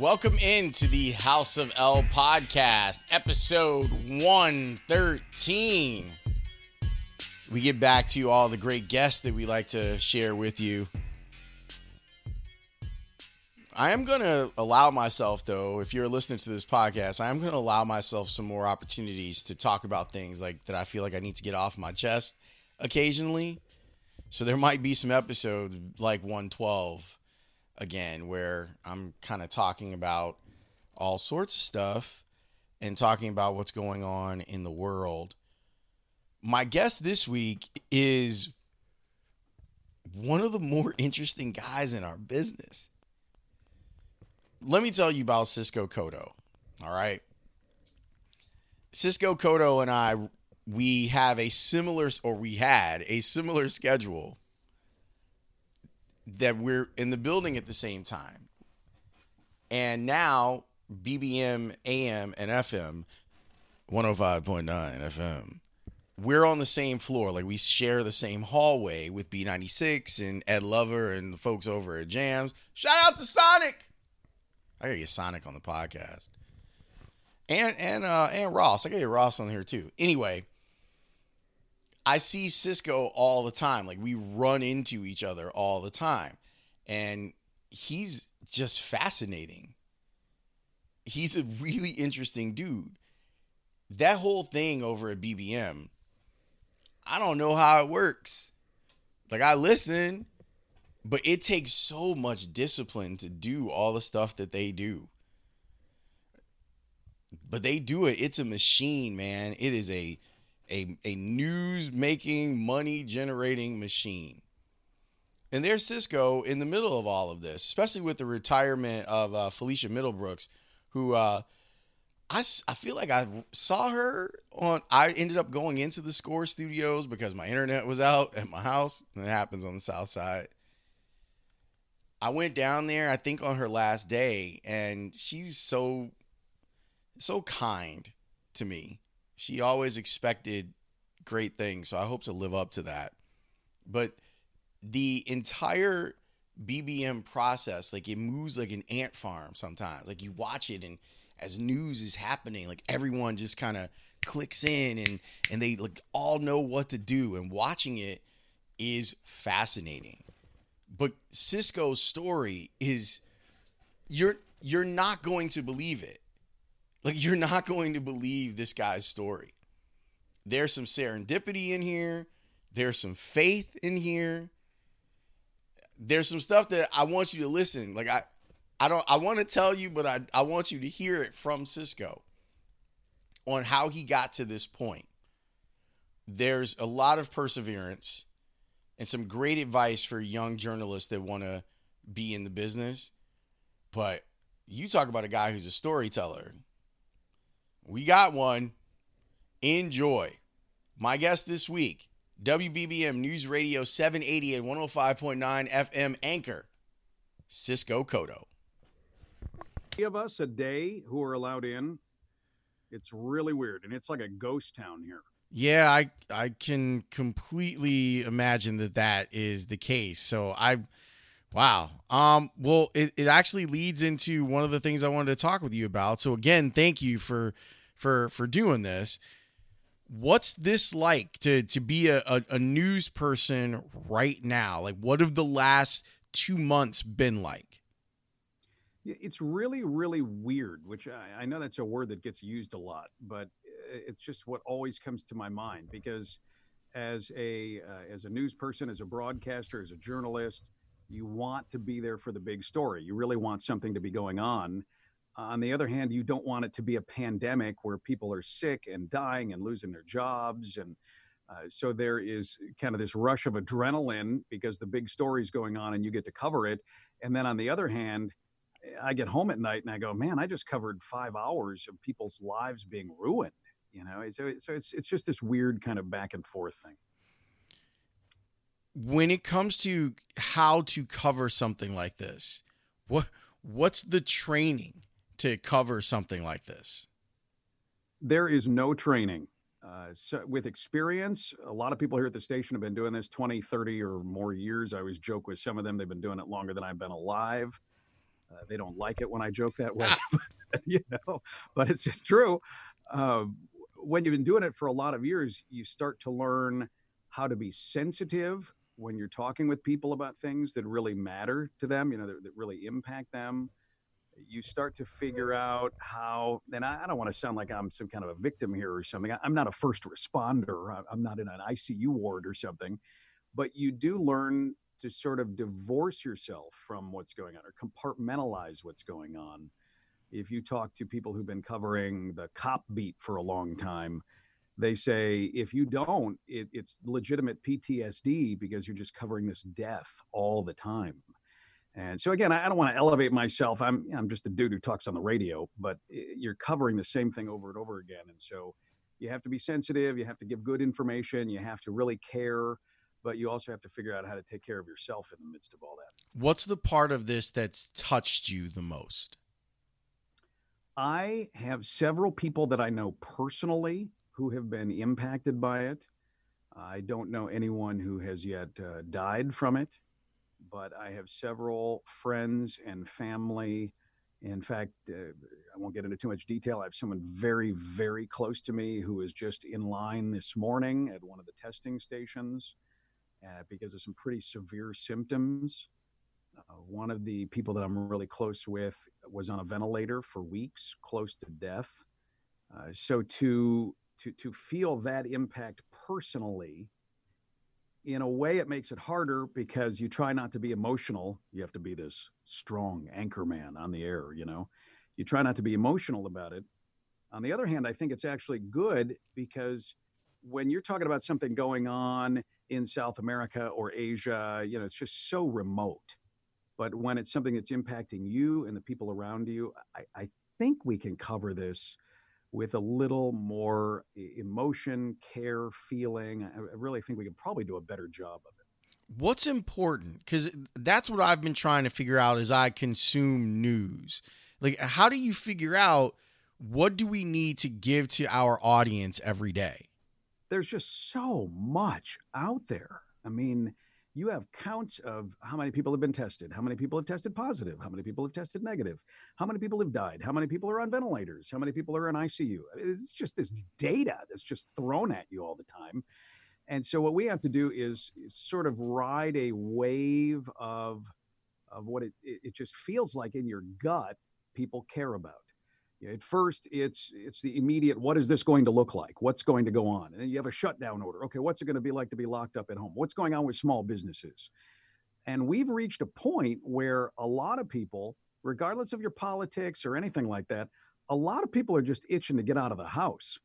Welcome into the House of L podcast, episode 113. We get back to you all the great guests that we like to share with you. I am going to allow myself, though, if you're listening to this podcast, I am going to allow myself some more opportunities to talk about things like that I feel like I need to get off my chest occasionally. So there might be some episodes like 112. Again, where I'm kind of talking about all sorts of stuff and talking about what's going on in the world. My guest this week is one of the more interesting guys in our business. Let me tell you about Cisco Cotto, all right? Cisco Cotto and I, we had a similar schedule that we're in the building at the same time. And now BBM, AM, and FM, 105.9 FM, we're on the same floor. Like, we share the same hallway with B96 and Ed Lover and the folks over at Jams. Shout out to Sonic. I gotta get Sonic on the podcast. And Ross. I gotta get Ross on here too. Anyway, I see Cisco all the time. Like, we run into each other all the time. And he's just fascinating. He's a really interesting dude. That whole thing over at BBM, I don't know how it works. Like, I listen, but it takes so much discipline to do all the stuff that they do. But they do it. It's a machine, man. It is a news-making, money-generating machine. And there's Cisco in the middle of all of this, especially with the retirement of Felicia Middlebrooks, who I feel like I saw her on... I ended up going into the Score studios because my internet was out at my house, and it happens on the South Side. I went down there, I think, on her last day, and she's so kind to me. She always expected great things, so I hope to live up to that. But the entire BBM process, like, it moves like an ant farm sometimes. Like, you watch it, and as news is happening, like, everyone just kind of clicks in, and they, like, all know what to do. And watching it is fascinating. But Cisco's story is, you're not going to believe it. Like, you're not going to believe this guy's story. There's some serendipity in here. There's some faith in here. There's some stuff that I want you to listen. Like, I want to tell you, but I want you to hear it from Cisco on how he got to this point. There's a lot of perseverance and some great advice for young journalists that want to be in the business. But you talk about a guy who's a storyteller. We got one. Enjoy. My guest this week, WBBM News Radio 780 and 105.9 FM anchor, Cisco Cotto. Give us a day who are allowed in. It's really weird, and it's like a ghost town here. Yeah, I can completely imagine that is the case. So wow. Well, it actually leads into one of the things I wanted to talk with you about. So again, thank you for doing this. What's this like to be a news person right now? Like, what have the last 2 months been like? It's really, really weird, which I know that's a word that gets used a lot, but it's just what always comes to my mind, because as a news person, as a broadcaster, as a journalist, you want to be there for the big story. You really want something to be going on. On the other hand, you don't want it to be a pandemic where people are sick and dying and losing their jobs. And so there is kind of this rush of adrenaline because the big story is going on and you get to cover it. And then on the other hand, I get home at night and I go, man, I just covered 5 hours of people's lives being ruined. You know, so it's just this weird kind of back and forth thing. When it comes to how to cover something like this, what's the training to cover something like this? There is no training. So with experience, a lot of people here at the station have been doing this 20, 30 or more years. I always joke with some of them, they've been doing it longer than I've been alive. They don't like it when I joke that way, you know, but it's just true. When you've been doing it for a lot of years, you start to learn how to be sensitive when you're talking with people about things that really matter to them, you know, that really impact them. You start to figure out how, and I don't want to sound like I'm some kind of a victim here or something. I'm not a first responder. I'm not in an ICU ward or something, but you do learn to sort of divorce yourself from what's going on or compartmentalize what's going on. If you talk to people who've been covering the cop beat for a long time, they say, if you don't, it's legitimate PTSD because you're just covering this death all the time. And so again, I don't want to elevate myself. I'm just a dude who talks on the radio, but you're covering the same thing over and over again. And so you have to be sensitive. You have to give good information. You have to really care, but you also have to figure out how to take care of yourself in the midst of all that. What's the part of this that's touched you the most? I have several people that I know personally who have been impacted by it. I don't know anyone who has yet died from it. But I have several friends and family. In fact, I won't get into too much detail. I have someone very, very close to me who is just in line this morning at one of the testing stations because of some pretty severe symptoms. One of the people that I'm really close with was on a ventilator for weeks, close to death. So to feel that impact personally, in a way, it makes it harder because you try not to be emotional. You have to be this strong anchor man on the air, you know. You try not to be emotional about it. On the other hand, I think it's actually good because when you're talking about something going on in South America or Asia, you know, it's just so remote. But when it's something that's impacting you and the people around you, I think we can cover this with a little more emotion, care, feeling. I really think we could probably do a better job of it. What's important? Because that's what I've been trying to figure out as I consume news. Like, how do you figure out what do we need to give to our audience every day? There's just so much out there. I mean, you have counts of how many people have been tested, how many people have tested positive, how many people have tested negative, how many people have died, how many people are on ventilators, how many people are in ICU. It's just this data that's just thrown at you all the time. And so what we have to do is sort of ride a wave of what it just feels like in your gut people care about. You know, at first, it's the immediate, what is this going to look like? What's going to go on? And then you have a shutdown order. Okay, what's it going to be like to be locked up at home? What's going on with small businesses? And we've reached a point where a lot of people, regardless of your politics or anything like that, a lot of people are just itching to get out of the house.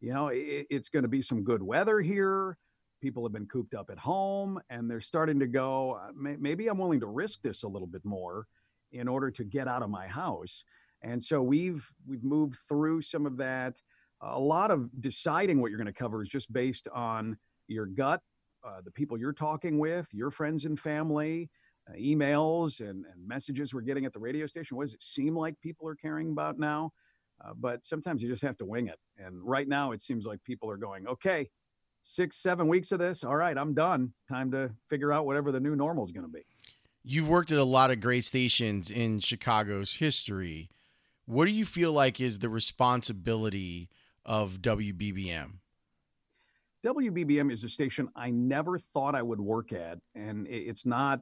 You know, it's going to be some good weather here. People have been cooped up at home, and they're starting to go, maybe I'm willing to risk this a little bit more in order to get out of my house. And so we've moved through some of that. A lot of deciding what you're going to cover is just based on your gut, the people you're talking with, your friends and family, emails and messages we're getting at the radio station. What does it seem like people are caring about now? But sometimes you just have to wing it. And right now it seems like people are going, okay, 6-7 weeks of this. All right, I'm done. Time to figure out whatever the new normal is going to be. You've worked at a lot of great stations in Chicago's history. What do you feel like is the responsibility of WBBM? WBBM is a station I never thought I would work at. And it's not,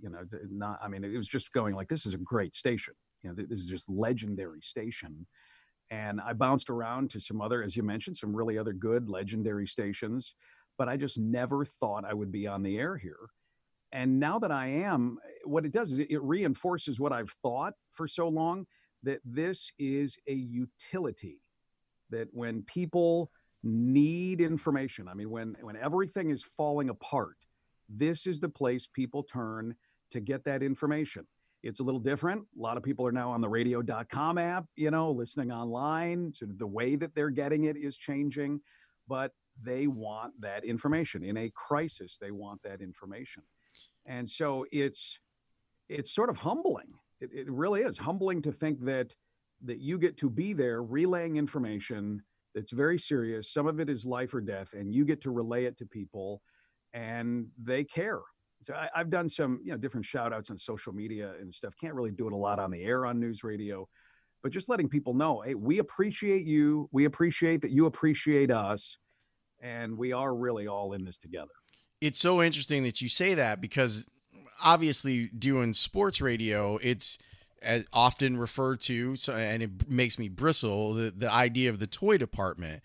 you know, not, I mean, it was just going like, this is a great station. You know, this is just legendary station. And I bounced around to some other, as you mentioned, some really other good legendary stations, but I just never thought I would be on the air here. And now that I am, what it does is it reinforces what I've thought for so long, that this is a utility, that when people need information, I mean, when everything is falling apart, this is the place people turn to get that information. It's a little different. A lot of people are now on the radio.com app, you know, listening online. So the way that they're getting it is changing, but they want that information. In a crisis, they want that information. And so it's sort of humbling. It really is humbling to think that you get to be there relaying information that's very serious. Some of it is life or death, and you get to relay it to people, and they care. So I've done some, different shout outs on social media and stuff. Can't really do it a lot on the air on news radio, but just letting people know, hey, we appreciate you. We appreciate that you appreciate us. And we are really all in this together. It's so interesting that you say that, because obviously doing sports radio, it's often referred to, and it makes me bristle, the idea of the toy department.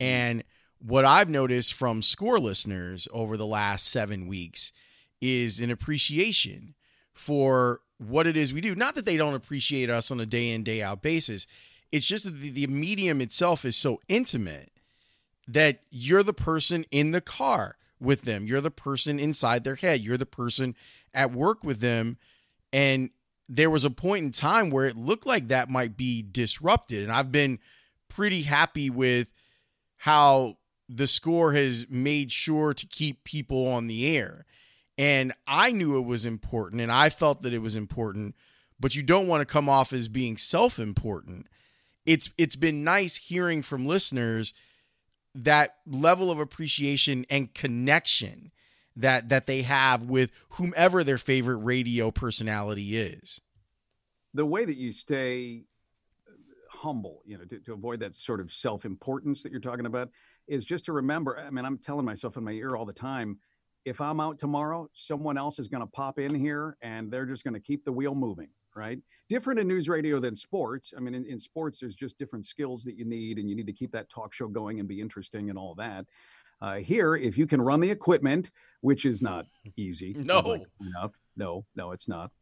And what I've noticed from Score listeners over the last 7 weeks is an appreciation for what it is we do. Not that they don't appreciate us on a day in, day out basis. It's just that the medium itself is so intimate that you're the person in the car with them. You're the person inside their head. You're the person at work with them. And there was a point in time where it looked like that might be disrupted. And I've been pretty happy with how the Score has made sure to keep people on the air. And I knew it was important, and I felt that it was important, but you don't want to come off as being self-important. It's been nice hearing from listeners that level of appreciation and connection that they have with whomever their favorite radio personality is. The way that you stay humble, to avoid that sort of self-importance that you're talking about, is just to remember, I'm telling myself in my ear all the time, if I'm out tomorrow, someone else is going to pop in here and they're just going to keep the wheel moving, right? Different in news radio than sports. In sports, there's just different skills that you need, and you need to keep that talk show going and be interesting and all that. Here, if you can run the equipment, which is not easy. No, it's not.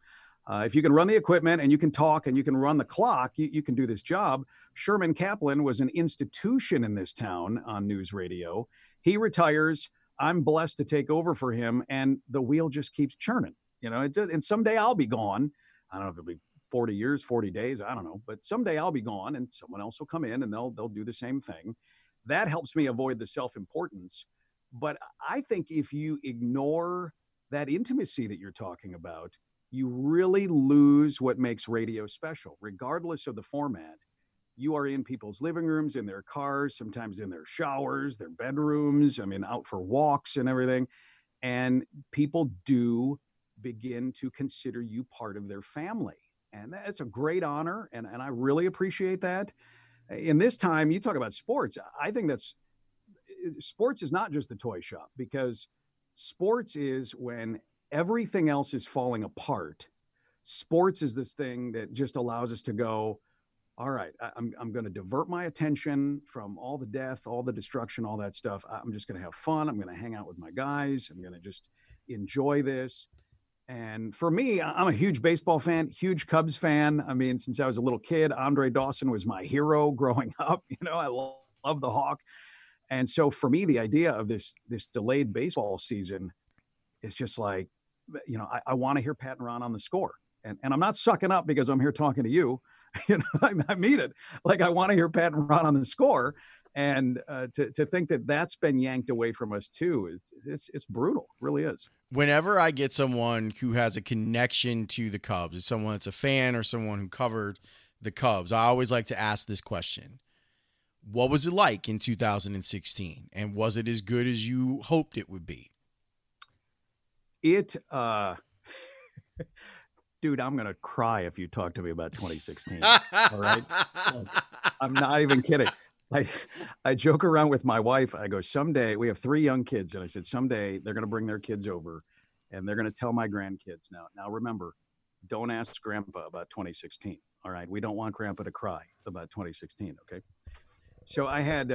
If you can run the equipment and you can talk and you can run the clock, you can do this job. Sherman Kaplan was an institution in this town on news radio. He retires. I'm blessed to take over for him. And the wheel just keeps churning. And someday I'll be gone. I don't know if it'll be 40 years, 40 days. I don't know. But someday I'll be gone and someone else will come in and they'll do the same thing. That helps me avoid the self-importance. But I think if you ignore that intimacy that you're talking about, you really lose what makes radio special. Regardless of the format, you are in people's living rooms, in their cars, sometimes in their showers, their bedrooms, out for walks and everything. And people do begin to consider you part of their family. And that's a great honor. And I really appreciate that. In this time, you talk about sports. I think sports is not just the toy shop, because sports is when everything else is falling apart. Sports is this thing that just allows us to go, all right, I'm going to divert my attention from all the death, all the destruction, all that stuff. I'm just going to have fun. I'm going to hang out with my guys. I'm going to just enjoy this. And for me, I'm a huge baseball fan, huge Cubs fan. Since I was a little kid, Andre Dawson was my hero growing up. I love the Hawk. And so for me, the idea of this delayed baseball season is just like, I want to hear Pat and Ron on the Score. And I'm not sucking up because I'm here talking to you. I mean it. Like, I want to hear Pat and Ron on the Score. And to think that that's been yanked away from us too, it's brutal. It really is. Whenever I get someone who has a connection to the Cubs, someone that's a fan or someone who covered the Cubs, I always like to ask this question. What was it like in 2016? And was it as good as you hoped it would be? Dude, I'm going to cry if you talk to me about 2016. All right. I'm not even kidding. I joke around with my wife. I go, someday — we have 3 young kids — and I said, someday they're going to bring their kids over and they're going to tell my grandkids. Now remember, don't ask grandpa about 2016. All right. We don't want grandpa to cry about 2016. Okay. So I had,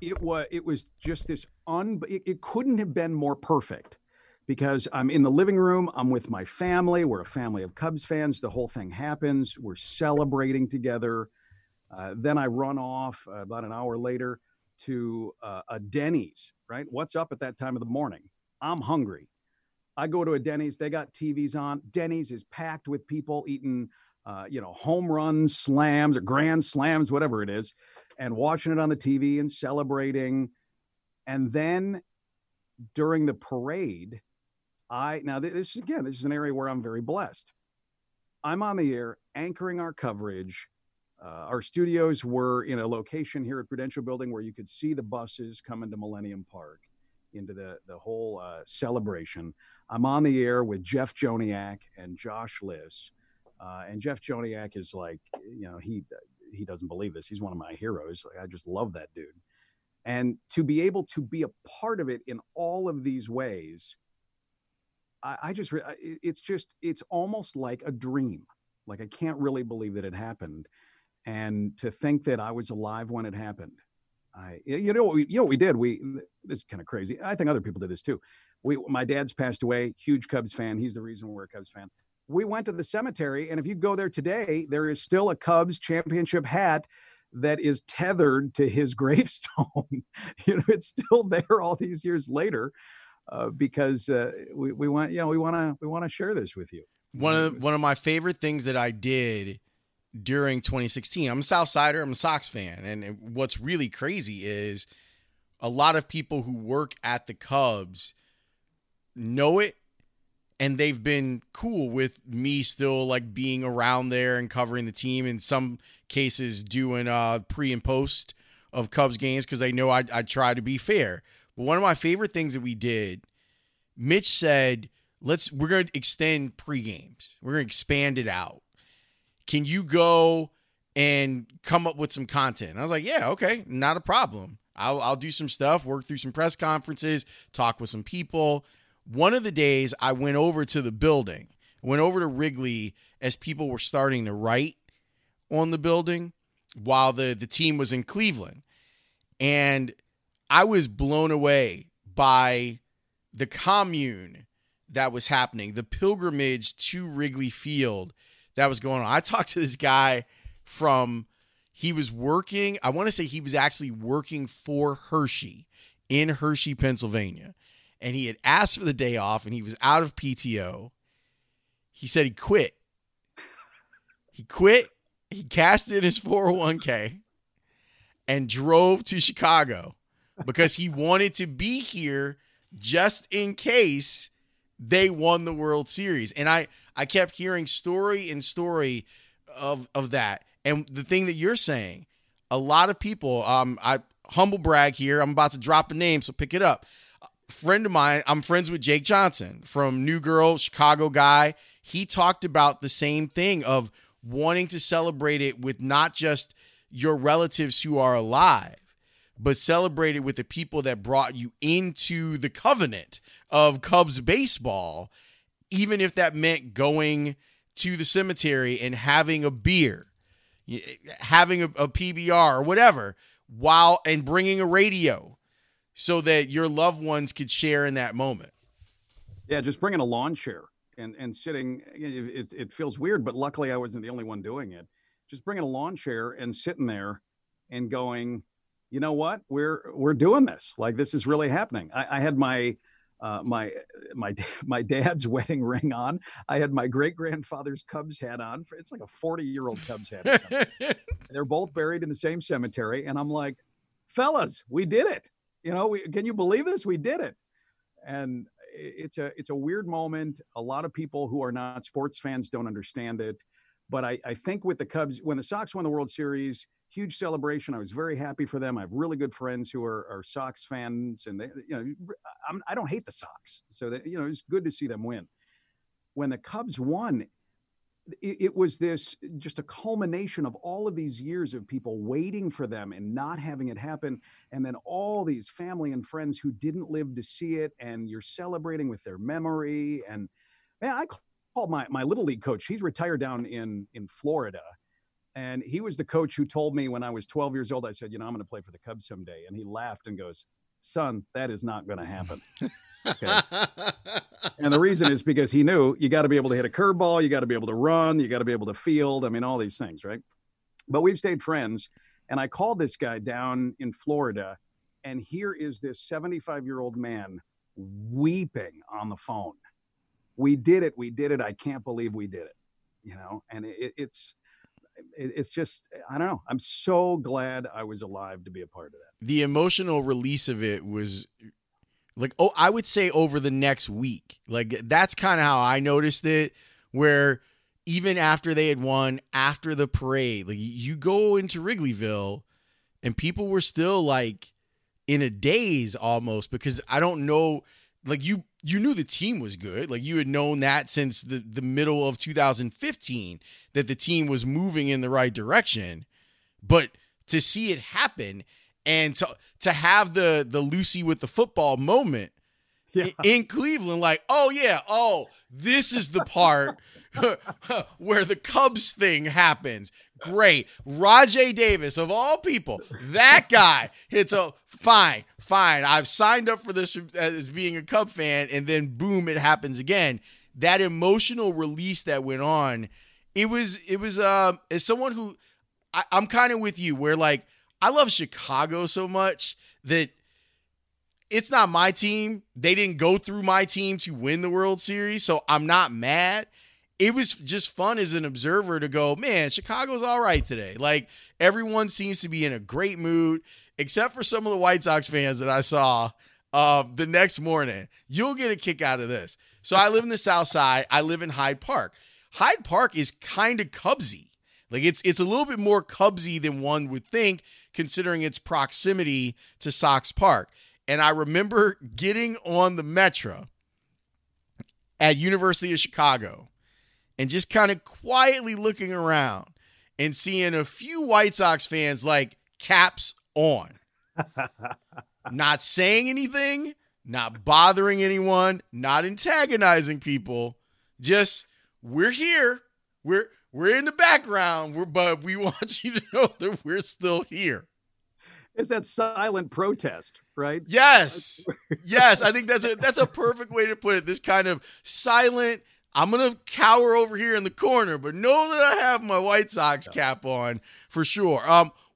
it was just this it couldn't have been more perfect. Because I'm in the living room, I'm with my family. We're a family of Cubs fans. The whole thing happens. We're celebrating together. Then I run off about an hour later to a Denny's, right? What's up at that time of the morning? I'm hungry. I go to a Denny's. They got TVs on. Denny's is packed with people eating, home runs, slams, or grand slams, whatever it is, and watching it on the TV and celebrating. And then during the parade, this is an area where I'm very blessed. I'm on the air anchoring our coverage. Our studios were in a location here at Prudential Building where you could see the buses coming to Millennium Park. into the whole celebration. I'm on the air with Jeff Joniak and Josh Liss. And Jeff Joniak is like, you know, he doesn't believe this. He's one of my heroes. I just love that dude. And to be able to be a part of it in all of these ways, it's almost like a dream. Like, I can't really believe that it happened. And to think that I was alive when it happened. This is kind of crazy. I think other people did this too. My dad's passed away, huge Cubs fan. He's the reason we're a Cubs fan. We went to the cemetery, and if you go there today, there is still a Cubs championship hat that is tethered to his gravestone. You know, it's still there all these years later, because we want to share this with you. One of my favorite things that I did during 2016, I'm a Southsider, I'm a Sox fan. And what's really crazy is a lot of people who work at the Cubs know it, and they've been cool with me still like being around there and covering the team, in some cases doing pre and post of Cubs games, because they know I try to be fair. But one of my favorite things that we did, Mitch said, we're going to extend pre-games. We're going to expand it out. Can you go and come up with some content? And I was like, yeah, okay, not a problem. I'll do some stuff, work through some press conferences, talk with some people. One of the days I went over to the building, went over to Wrigley as people were starting to write on the building while the team was in Cleveland. And I was blown away by the commune that was happening, the pilgrimage to Wrigley Field that was going on. I talked to this guy he was working, I want to say he was actually working for Hershey in Hershey, Pennsylvania. And he had asked for the day off and he was out of PTO. He said he quit. He cashed in his 401k and drove to Chicago because he wanted to be here just in case they won the World Series. And I kept hearing story of that. And the thing that you're saying, a lot of people, I humble brag here. I'm about to drop a name, so pick it up. A friend of mine, I'm friends with Jake Johnson from New Girl, Chicago guy. He talked about the same thing of wanting to celebrate it with not just your relatives who are alive, but celebrate it with the people that brought you into the covenant of Cubs baseball, even if that meant going to the cemetery and having a beer, having a PBR or whatever, and bringing a radio so that your loved ones could share in that moment. Yeah, just bringing a lawn chair and sitting. It feels weird, but luckily I wasn't the only one doing it. Just bringing a lawn chair and sitting there and going, you know what? We're doing this. Like, this is really happening. I had my dad's wedding ring on. I had my great grandfather's Cubs hat on. It's like a 40-year-old Cubs hat or something. They're both buried in the same cemetery, and I'm like, fellas, we did it. You know, can you believe this? We did it. And it's a weird moment. A lot of people who are not sports fans don't understand it. But I think with the Cubs, when the Sox won the World Series, huge celebration. I was very happy for them. I have really good friends who are Sox fans, and they, you know, I don't hate the Sox. So that, you know, it's good to see them win. When the Cubs won, it was this just a culmination of all of these years of people waiting for them and not having it happen. And then all these family and friends who didn't live to see it, and you're celebrating with their memory. And man, I called my Little League coach. He's retired down in Florida. And he was the coach who told me when I was 12 years old, I said, you know, I'm going to play for the Cubs someday. And he laughed and goes, son, that is not going to happen. Okay. And the reason is because he knew you got to be able to hit a curveball. You got to be able to run. You got to be able to field. I mean, all these things, right? But we've stayed friends. And I called this guy down in Florida. And here is this 75-year-old man weeping on the phone. We did it. We did it. I can't believe we did it. You know, and it's just, I don't know. I'm so glad I was alive to be a part of that. The emotional release of it was like, I would say over the next week. Like, that's kind of how I noticed it, where even after they had won, after the parade, like, you go into Wrigleyville and people were still like in a daze almost, because I don't know, like you knew the team was good. Like you had known that since the middle of 2015 that the team was moving in the right direction, but to see it happen and to have the Lucy with the football moment in Cleveland, like, this is the part where the Cubs thing happens. Great. Rajay Davis, of all people, that guy hits a fine. I've signed up for this as being a Cub fan, and then boom, it happens again. That emotional release that went on, it was as someone who I'm kind of with you, where like I love Chicago so much that it's not my team. They didn't go through my team to win the World Series, so I'm not mad. It was just fun as an observer to go, man, Chicago's all right today. Like, everyone seems to be in a great mood, except for some of the White Sox fans that I saw the next morning. You'll get a kick out of this. So I live in the South Side. I live in Hyde Park. Hyde Park is kind of Cubsy. Like, it's a little bit more Cubsy than one would think, considering its proximity to Sox Park. And I remember getting on the Metro at University of Chicago and just kind of quietly looking around and seeing a few White Sox fans, like, caps on. Not saying anything, not bothering anyone, not antagonizing people. Just, we're here. We're in the background, but we want you to know that we're still here. It's that silent protest, right? Yes. Yes, I think that's a perfect way to put it. This kind of silent, I'm going to cower over here in the corner, but know that I have my White Sox cap on for sure.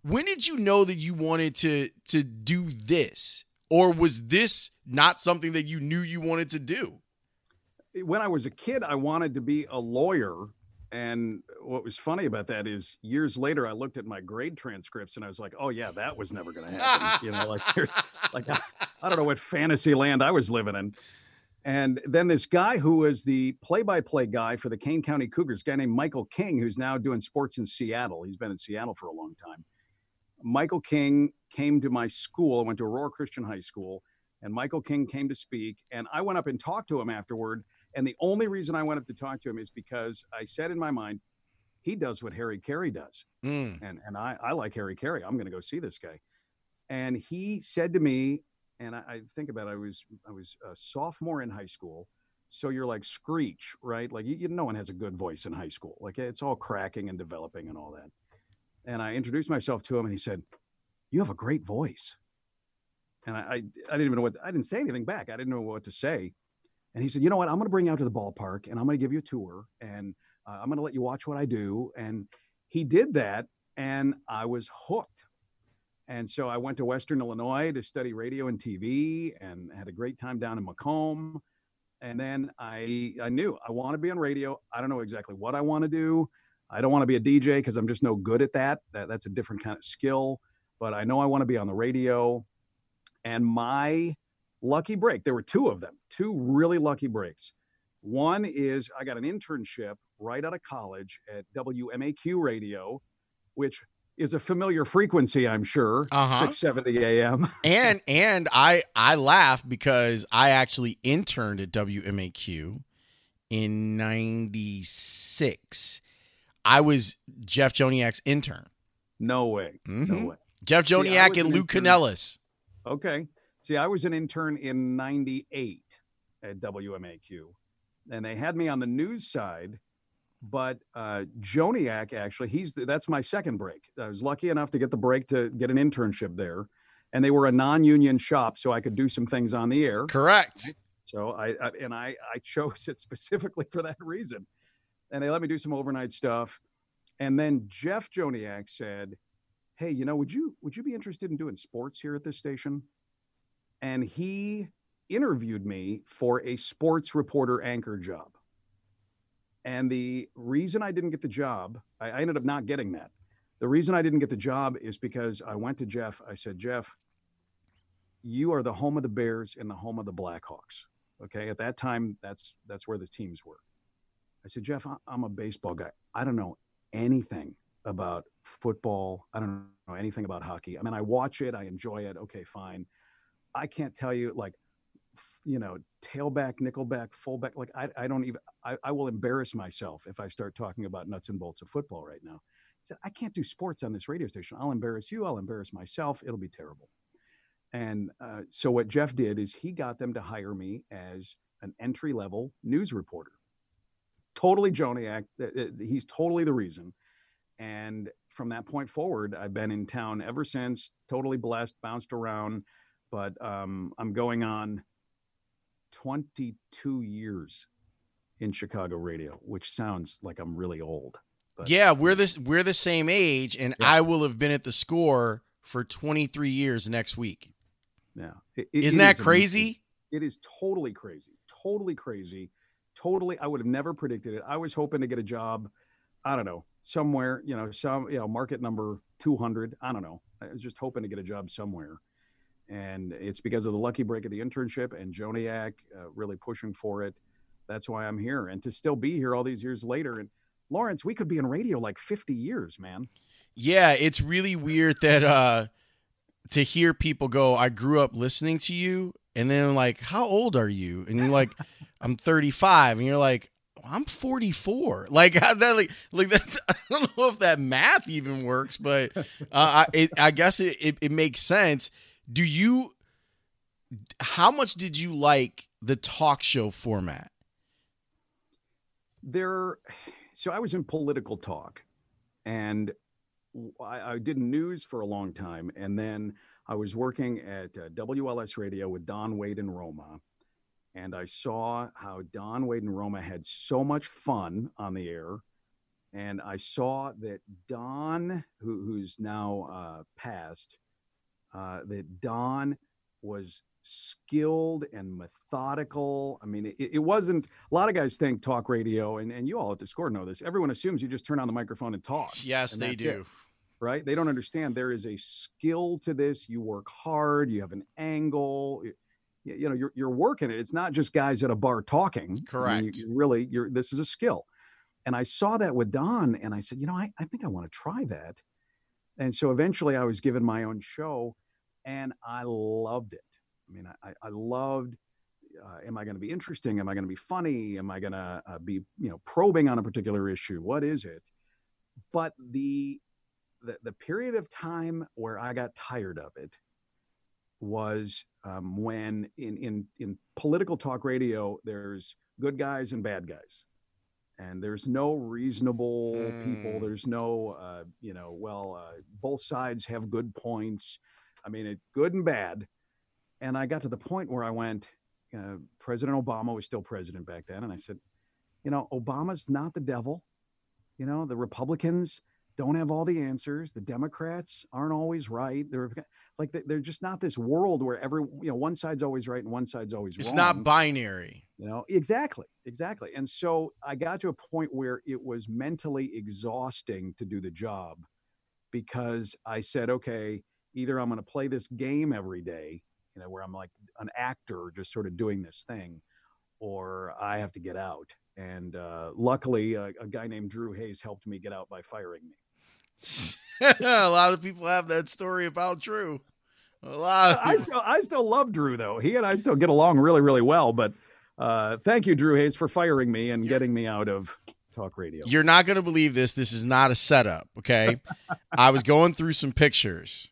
When did you know that you wanted to do this? Or was this not something that you knew you wanted to do? When I was a kid, I wanted to be a lawyer. And what was funny about that is years later, I looked at my grade transcripts and I was like, oh yeah, that was never going to happen. You know, like there's like, I don't know what fantasy land I was living in. And then this guy who was the play-by-play guy for the Kane County Cougars, a guy named Michael King, who's now doing sports in Seattle. He's been in Seattle for a long time. Michael King came to my school. I went to Aurora Christian High School, and Michael King came to speak, and I went up and talked to him afterward. And the only reason I went up to talk to him is because I said in my mind, he does what Harry Carey does. Mm. And I like Harry Carey. I'm going to go see this guy. And he said to me, and I think about it, I was a sophomore in high school. So you're like Screech, right? Like no one has a good voice in high school. Like it's all cracking and developing and all that. And I introduced myself to him and he said, you have a great voice. And I didn't even know I didn't say anything back. I didn't know what to say. And he said, you know what, I'm going to bring you out to the ballpark and I'm going to give you a tour and I'm going to let you watch what I do. And he did that and I was hooked. And so I went to Western Illinois to study radio and TV and had a great time down in Macomb. And then I knew I want to be on radio. I don't know exactly what I want to do. I don't want to be a DJ because I'm just no good at that. That's a different kind of skill. But I know I want to be on the radio. And my lucky break. There were two of them, two really lucky breaks. One is I got an internship right out of college at WMAQ radio, which is a familiar frequency, I'm sure, 670 a.m. And I laugh because I actually interned at WMAQ in 96. I was Jeff Joniak's intern. No way. Mm-hmm. No way. Jeff Joniak and Lou Canellis. Okay. See, I was an intern in 98 at WMAQ, and they had me on the news side, but Joniak, actually, that's my second break. I was lucky enough to get the break to get an internship there, and they were a non-union shop, so I could do some things on the air. Correct. So I chose it specifically for that reason, and they let me do some overnight stuff, and then Jeff Joniak said, hey, you know, would you be interested in doing sports here at this station? And he interviewed me for a sports reporter anchor job. And the reason I didn't get the job, I ended up not getting that. The reason I didn't get the job is because I went to Jeff. I said, Jeff, you are the home of the Bears and the home of the Blackhawks. Okay. At that time, that's where the teams were. I said, Jeff, I'm a baseball guy. I don't know anything about football. I don't know anything about hockey. I mean, I watch it. I enjoy it. Okay, fine. I can't tell you, like, you know, tailback, nickelback, fullback. Like, I don't even, I will embarrass myself if I start talking about nuts and bolts of football right now. So I can't do sports on this radio station. I'll embarrass you. I'll embarrass myself. It'll be terrible. And so what Jeff did is he got them to hire me as an entry-level news reporter. Totally Joniak. He's totally the reason. And from that point forward, I've been in town ever since. Totally blessed, bounced around. But I'm going on 22 years in Chicago radio, which sounds like I'm really old. But yeah, we're the same age, and yeah. I will have been at the Score for 23 years next week. Yeah, isn't that crazy? It is totally crazy. Totally crazy. Totally. I would have never predicted it. I was hoping to get a job. I don't know, somewhere. You know, market number 200. I don't know. I was just hoping to get a job somewhere. And it's because of the lucky break of the internship and Joniak really pushing for it. That's why I'm here. And to still be here all these years later. And Lawrence, we could be in radio like 50 years, man. Yeah, it's really weird that to hear people go, I grew up listening to you. And then like, how old are you? And you're like, I'm 35. And you're like, well, I'm 44. I don't know if that math even works, but I guess it makes sense. How much did you like the talk show format? So I was in political talk, and I did news for a long time. And then I was working at WLS Radio with Don Wade and Roma. And I saw how Don Wade and Roma had so much fun on the air. And I saw that Don, who's now passed, that Don was skilled and methodical. I mean, it wasn't, a lot of guys think talk radio, and you all at the Score know this. Everyone assumes you just turn on the microphone and talk. Yes, and they do. It, right? They don't understand. There is a skill to this. You work hard. You have an angle. You know, you're working it. It's not just guys at a bar talking. Correct. I mean, this is a skill. And I saw that with Don, and I said, you know, I think I want to try that. And so eventually I was given my own show. And I loved it. I mean, I loved, am I going to be interesting? Am I going to be funny? Am I going to be, you know, probing on a particular issue? What is it? But the period of time where I got tired of it was when in political talk radio, there's good guys and bad guys. And there's no reasonable people. There's no, both sides have good points. I mean, it's good and bad. And I got to the point where I went, President Obama was still president back then. And I said, you know, Obama's not the devil. You know, the Republicans don't have all the answers. The Democrats aren't always right. They're just not this world where one side's always right and one side's always wrong. It's not binary. You know, exactly. And so I got to a point where it was mentally exhausting to do the job, because I said, okay, either I'm going to play this game every day, you know, where I'm like an actor just sort of doing this thing, or I have to get out. And luckily, a guy named Drew Hayes helped me get out by firing me. A lot of people have that story about Drew. A lot. I still love Drew, though. He and I still get along really, really well. But thank you, Drew Hayes, for firing me and getting me out of talk radio. You're not going to believe this. This is not a setup, okay? I was going through some pictures.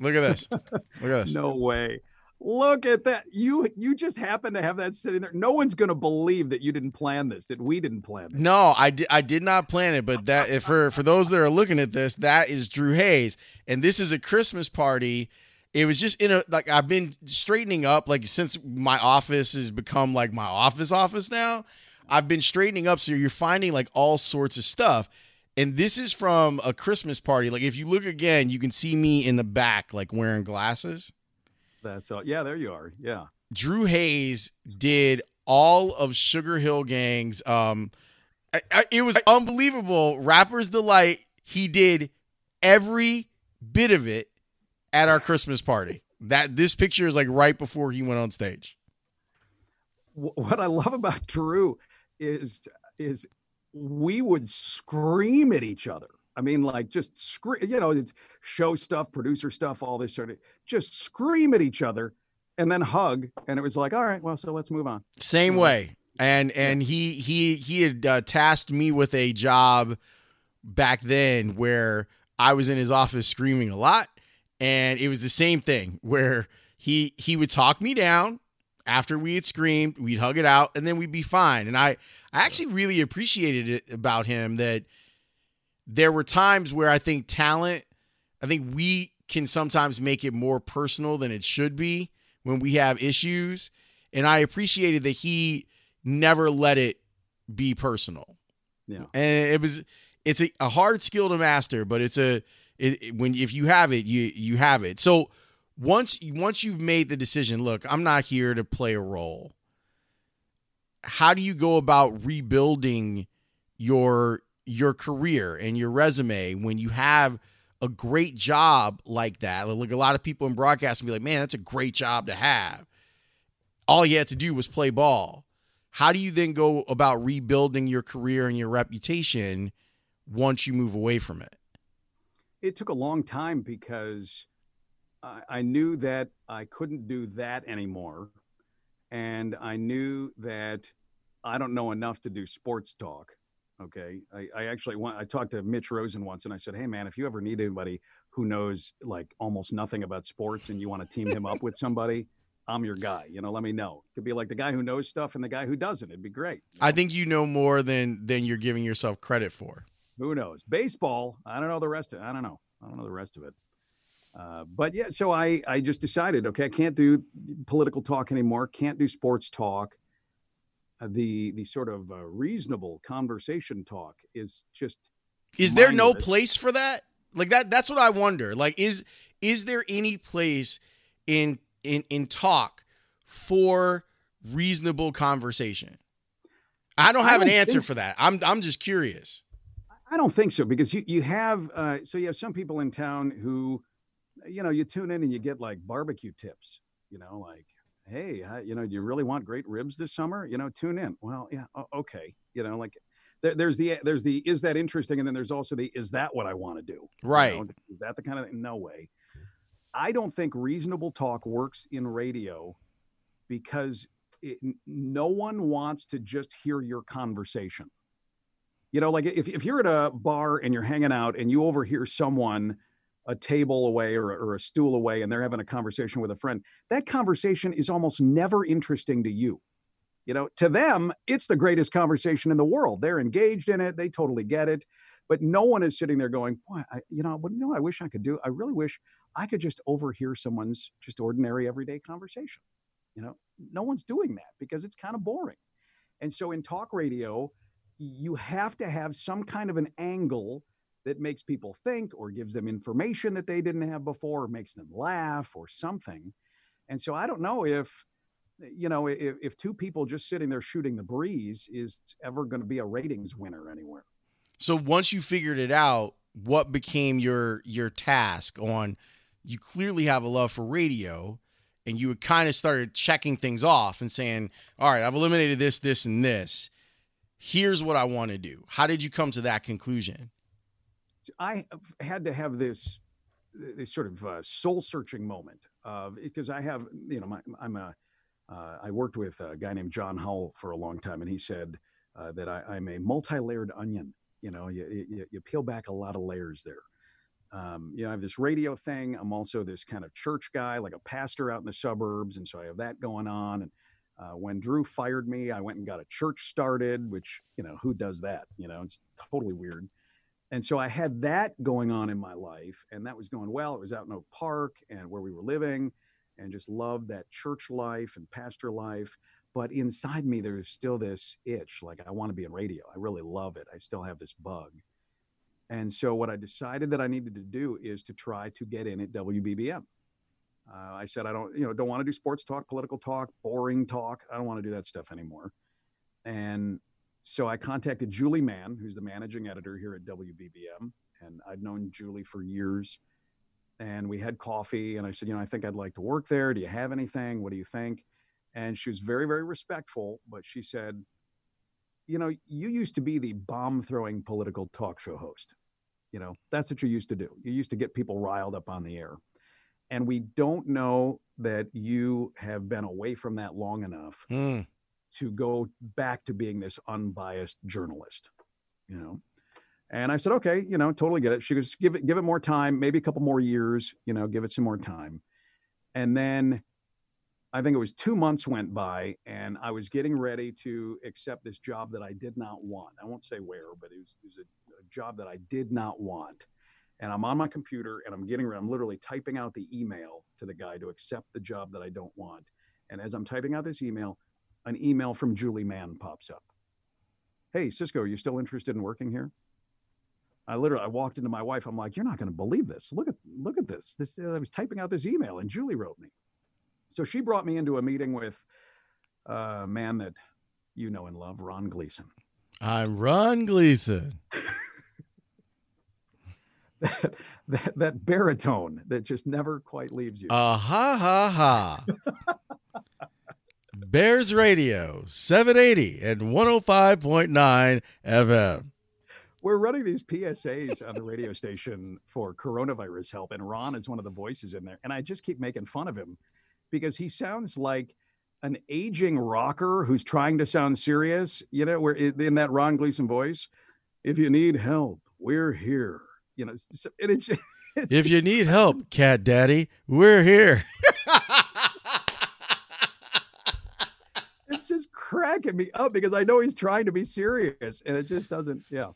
Look at this. No way. Look at that. You just happen to have that sitting there. No one's going to believe that you didn't plan this, that we didn't plan it. No, I did not plan it. But that for those that are looking at this, that is Drew Hayes. And this is a Christmas party. It was just I've been straightening up, like, since my office has become like my office now. I've been straightening up. So you're finding like all sorts of stuff. And this is from a Christmas party. Like, if you look again, you can see me in the back, like, wearing glasses. That's all. Yeah, there you are. Yeah. Drew Hayes did all of Sugar Hill Gang's. It was unbelievable. Rapper's Delight. He did every bit of it at our Christmas party. This picture is like right before he went on stage. What I love about Drew is we would scream at each other. I mean, like, just scream, you know, show stuff, producer stuff, all this sort of, just scream at each other. and then hug. And it was like, all right, well, so let's move on. Same way. And he had tasked me with a job back then where I was in his office screaming a lot. And it was the same thing where he would talk me down. After we had screamed, we'd hug it out, and then we'd be fine. And I actually really appreciated it about him that there were times where I think talent, I think we can sometimes make it more personal than it should be when we have issues. And I appreciated that he never let it be personal. Yeah. And it's a hard skill to master, but if you have it, you have it. So once you've made the decision, look, I'm not here to play a role. How do you go about rebuilding your career and your resume when you have a great job like that? Like a lot of people in broadcasting be like, man, that's a great job to have. All you had to do was play ball. How do you then go about rebuilding your career and your reputation once you move away from it? It took a long time because I knew that I couldn't do that anymore. And I knew that I don't know enough to do sports talk. Okay. I talked to Mitch Rosen once and I said, hey man, if you ever need anybody who knows like almost nothing about sports and you want to team him up with somebody, I'm your guy, let me know. It could be like the guy who knows stuff and the guy who doesn't. It'd be great. I think you know more than you're giving yourself credit for. Who knows? Baseball. I don't know the rest of it. But yeah, so I just decided, okay, I can't do political talk anymore. Can't do sports talk. The sort of reasonable conversation talk is just. Is there no place for that? Like that? That's what I wonder. Like, is there any place in talk for reasonable conversation? I don't have an answer for that. I'm just curious. I don't think so, because you have some people in town who. You tune in and you get like barbecue tips, like, hey, do you really want great ribs this summer? Tune in. Well, yeah. Okay. Like there's the, is that interesting? And then there's also the, is that what I want to do? Right. Is that the kind of thing? No way. I don't think reasonable talk works in radio because no one wants to just hear your conversation. Like if you're at a bar and you're hanging out and you overhear someone a table away or a stool away, and they're having a conversation with a friend, that conversation is almost never interesting to you. To them, it's the greatest conversation in the world. They're engaged in it. They totally get it. But no one is sitting there going, boy, I wish I could do. I really wish I could just overhear someone's just ordinary everyday conversation. No one's doing that because it's kind of boring. And so in talk radio, you have to have some kind of an angle that makes people think or gives them information that they didn't have before, or makes them laugh or something. And so I don't know if two people just sitting there shooting the breeze is ever going to be a ratings winner anywhere. So once you figured it out, what became your task on, you clearly have a love for radio and you had kind of started checking things off and saying, all right, I've eliminated this, this, and this. Here's what I want to do. How did you come to that conclusion? I had to have this sort of soul-searching moment of because I have, I worked with a guy named John Howell for a long time, and he said that I'm a multi-layered onion. You peel back a lot of layers there. I have this radio thing. I'm also this kind of church guy, like a pastor out in the suburbs, and so I have that going on. And when Drew fired me, I went and got a church started, which who does that? It's totally weird. And so I had that going on in my life, and that was going well. It was out in Oak Park and where we were living, and just loved that church life and pastor life. But inside me, there was still this itch, like I want to be in radio. I really love it. I still have this bug. And so what I decided that I needed to do is to try to get in at WBBM. I said, I don't want to do sports talk, political talk, boring talk. I don't want to do that stuff anymore. And so I contacted Julie Mann, who's the managing editor here at WBBM, and I'd known Julie for years. And we had coffee, and I said, I think I'd like to work there. Do you have anything? What do you think? And she was very, very respectful, but she said, you used to be the bomb-throwing political talk show host. That's what you used to do. You used to get people riled up on the air. and we don't know that you have been away from that long enough to go back to being this unbiased journalist, you know? And I said, okay, you know, totally get it. She goes, give it more time, maybe a couple more years, you know, give it some more time. And then I think it was 2 months went by and I was getting ready to accept this job that I did not want. I won't say where, but it was a job that I did not want. And I'm on my computer and I'm literally typing out the email to the guy to accept the job that I don't want. And as I'm typing out this email, an email from Julie Mann pops up. Hey, Cisco, are you still interested in working here? I walked into my wife. I'm like, you're not going to believe this. Look at this. I was typing out this email and Julie wrote me. So she brought me into a meeting with a man that you know and love, Ron Gleason. I'm Ron Gleason. that baritone that just never quite leaves you. Bears Radio 780 and 105.9 FM. We're running these PSAs on the radio station for coronavirus help, and Ron is one of the voices in there. And I just keep making fun of him because he sounds like an aging rocker who's trying to sound serious, you know, where in that Ron Gleason voice, if you need help, we're here. You know, if you need help, Cat Daddy, we're here. It's just cracking me up because I know he's trying to be serious and it just doesn't. Yeah.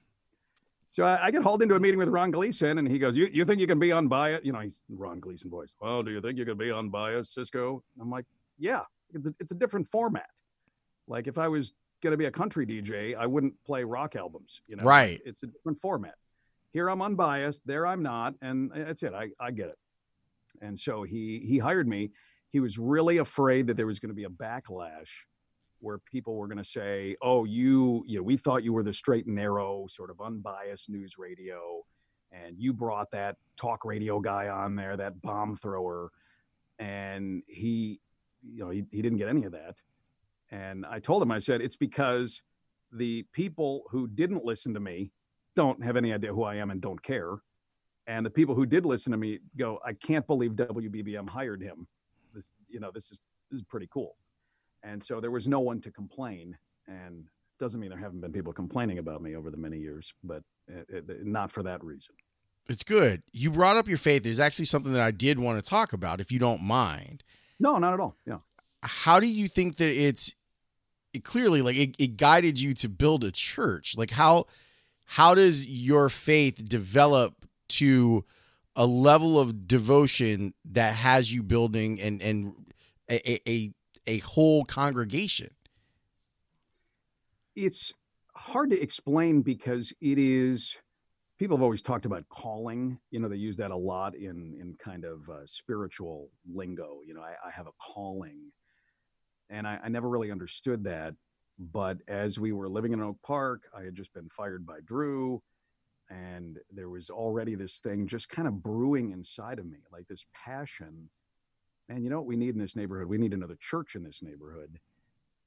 So I get hauled into a meeting with Ron Gleason, and he goes, you think you can be unbiased? You know, he's Ron Gleason voice. Well, do you think you can be unbiased, Cisco? I'm like, yeah, it's a different format. Like if I was going to be a country DJ, I wouldn't play rock albums. You know, right. It's a different format. Here I'm unbiased, there I'm not, and that's it. I get it. And so he hired me. He was really afraid that there was going to be a backlash where people were going to say, oh, you know, we thought you were the straight and narrow sort of unbiased news radio. And you brought that talk radio guy on there, that bomb thrower. And he didn't get any of that. And I told him, I said, it's because the people who didn't listen to me don't have any idea who I am and don't care. And the people who did listen to me go, I can't believe WBBM hired him. This is pretty cool. And so there was no one to complain, and it doesn't mean there haven't been people complaining about me over the many years, but not for that reason. It's good. You brought up your faith. There's actually something that I did want to talk about, if you don't mind. No, not at all. Yeah. How do you think that it clearly guided you to build a church? Like how does your faith develop to a level of devotion that has you building and a whole congregation? It's hard to explain because people have always talked about calling. You know, they use that a lot in kind of spiritual lingo. You know, I have a calling, and I never really understood that. But as we were living in Oak Park, I had just been fired by Drew, and there was already this thing just kind of brewing inside of me, like this passion. And you know what we need in this neighborhood? We need another church in this neighborhood.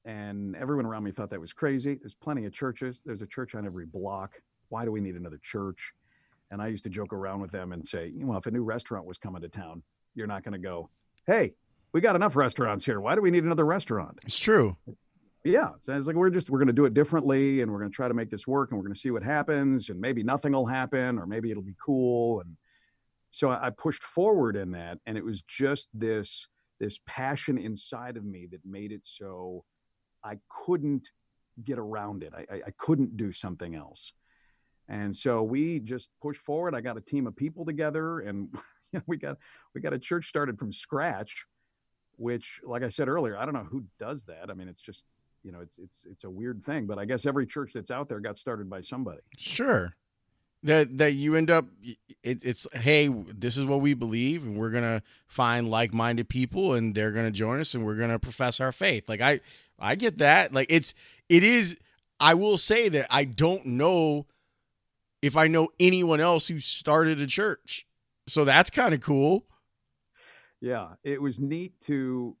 And everyone around me thought that was crazy. There's plenty of churches. There's a church on every block. Why do we need another church? And I used to joke around with them and say, well, if a new restaurant was coming to town, you're not going to go, hey, we got enough restaurants here. Why do we need another restaurant? It's true. Yeah. So it's like, we're going to do it differently, and we're going to try to make this work, and we're going to see what happens, and maybe nothing will happen, or maybe it'll be cool. And so I pushed forward in that, and it was just this passion inside of me that made it so I couldn't get around it. I couldn't do something else. And so we just pushed forward. I got a team of people together, and you know, we got a church started from scratch, which, like I said earlier, I don't know who does that. I mean, it's just, you know, it's a weird thing, but I guess every church that's out there got started by somebody. Sure. That you end up, it's, hey, this is what we believe, and we're going to find like-minded people, and they're going to join us, and we're going to profess our faith. Like, I get that. Like, I will say that I don't know if I know anyone else who started a church. So that's kind of cool. Yeah, it was neat to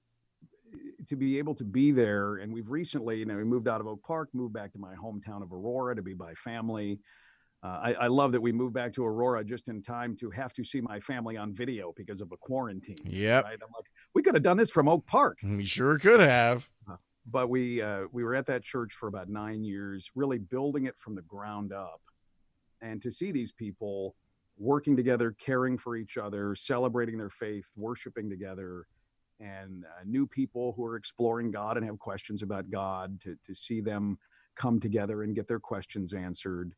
be able to be there. And we've recently, you know, we moved out of Oak Park, moved back to my hometown of Aurora to be by family. I love that we moved back to Aurora just in time to have to see my family on video because of a quarantine. Yep. Right? I'm like, we could have done this from Oak Park. We sure could have. But we were at that church for about 9 years, really building it from the ground up. And to see these people working together, caring for each other, celebrating their faith, worshiping together, and new people who are exploring God and have questions about God, to see them come together and get their questions answered.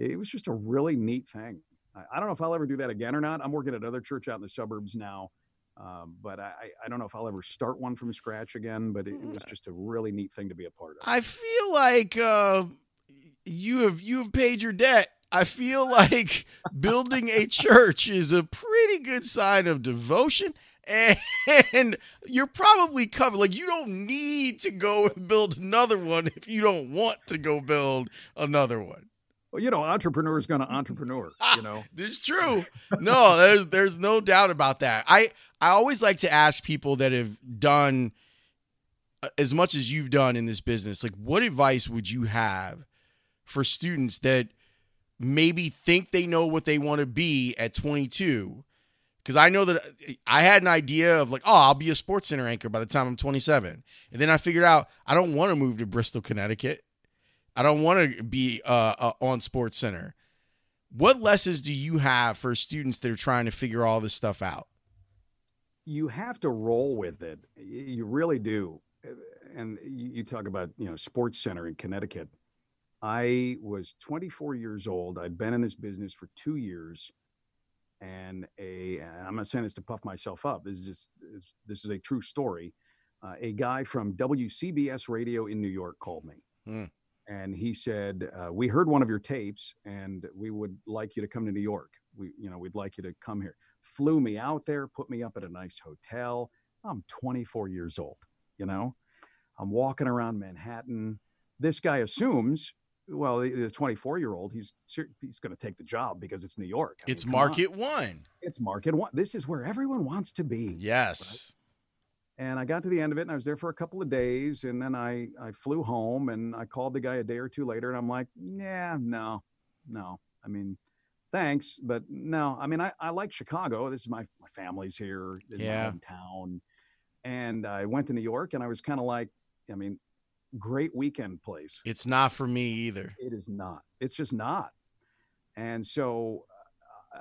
It was just a really neat thing. I don't know if I'll ever do that again or not. I'm working at another church out in the suburbs now, but I don't know if I'll ever start one from scratch again, but it was just a really neat thing to be a part of. I feel like you have paid your debt. I feel like building a church is a pretty good sign of devotion. And you're probably covered. Like, you don't need to go and build another one if you don't want to go build another one. Well, you know, entrepreneur is going to entrepreneur, you know. It's true. No, there's no doubt about that. I always like to ask people that have done as much as you've done in this business, like, what advice would you have for students that maybe think they know what they want to be at 22? Because I know that I had an idea of like, oh, I'll be a sports center anchor by the time I'm 27. And then I figured out I don't want to move to Bristol, Connecticut. I don't want to be on Sports Center. What lessons do you have for students that are trying to figure all this stuff out? You have to roll with it. You really do. And you talk about, you know, Sports Center in Connecticut. I was 24 years old. I'd been in this business for 2 years, and I'm not saying this to puff myself up. This is a true story. A guy from WCBS Radio in New York called me. And he said, we heard one of your tapes and we would like you to come to New York. We'd like you to come here. Flew me out there, put me up at a nice hotel. I'm 24 years old, you know, I'm walking around Manhattan. This guy assumes, well, the 24-year-old, he's going to take the job because it's New York. It's market one. It's market one. This is where everyone wants to be. Yes. Right? And I got to the end of it, and I was there for a couple of days, and then I flew home, and I called the guy a day or two later, and I'm like, yeah, no. I mean, thanks, but no. I mean, I like Chicago. This is my family's here in my hometown. And I went to New York, and I was kind of like, I mean, great weekend place. It's not for me either. It is not. It's just not. And so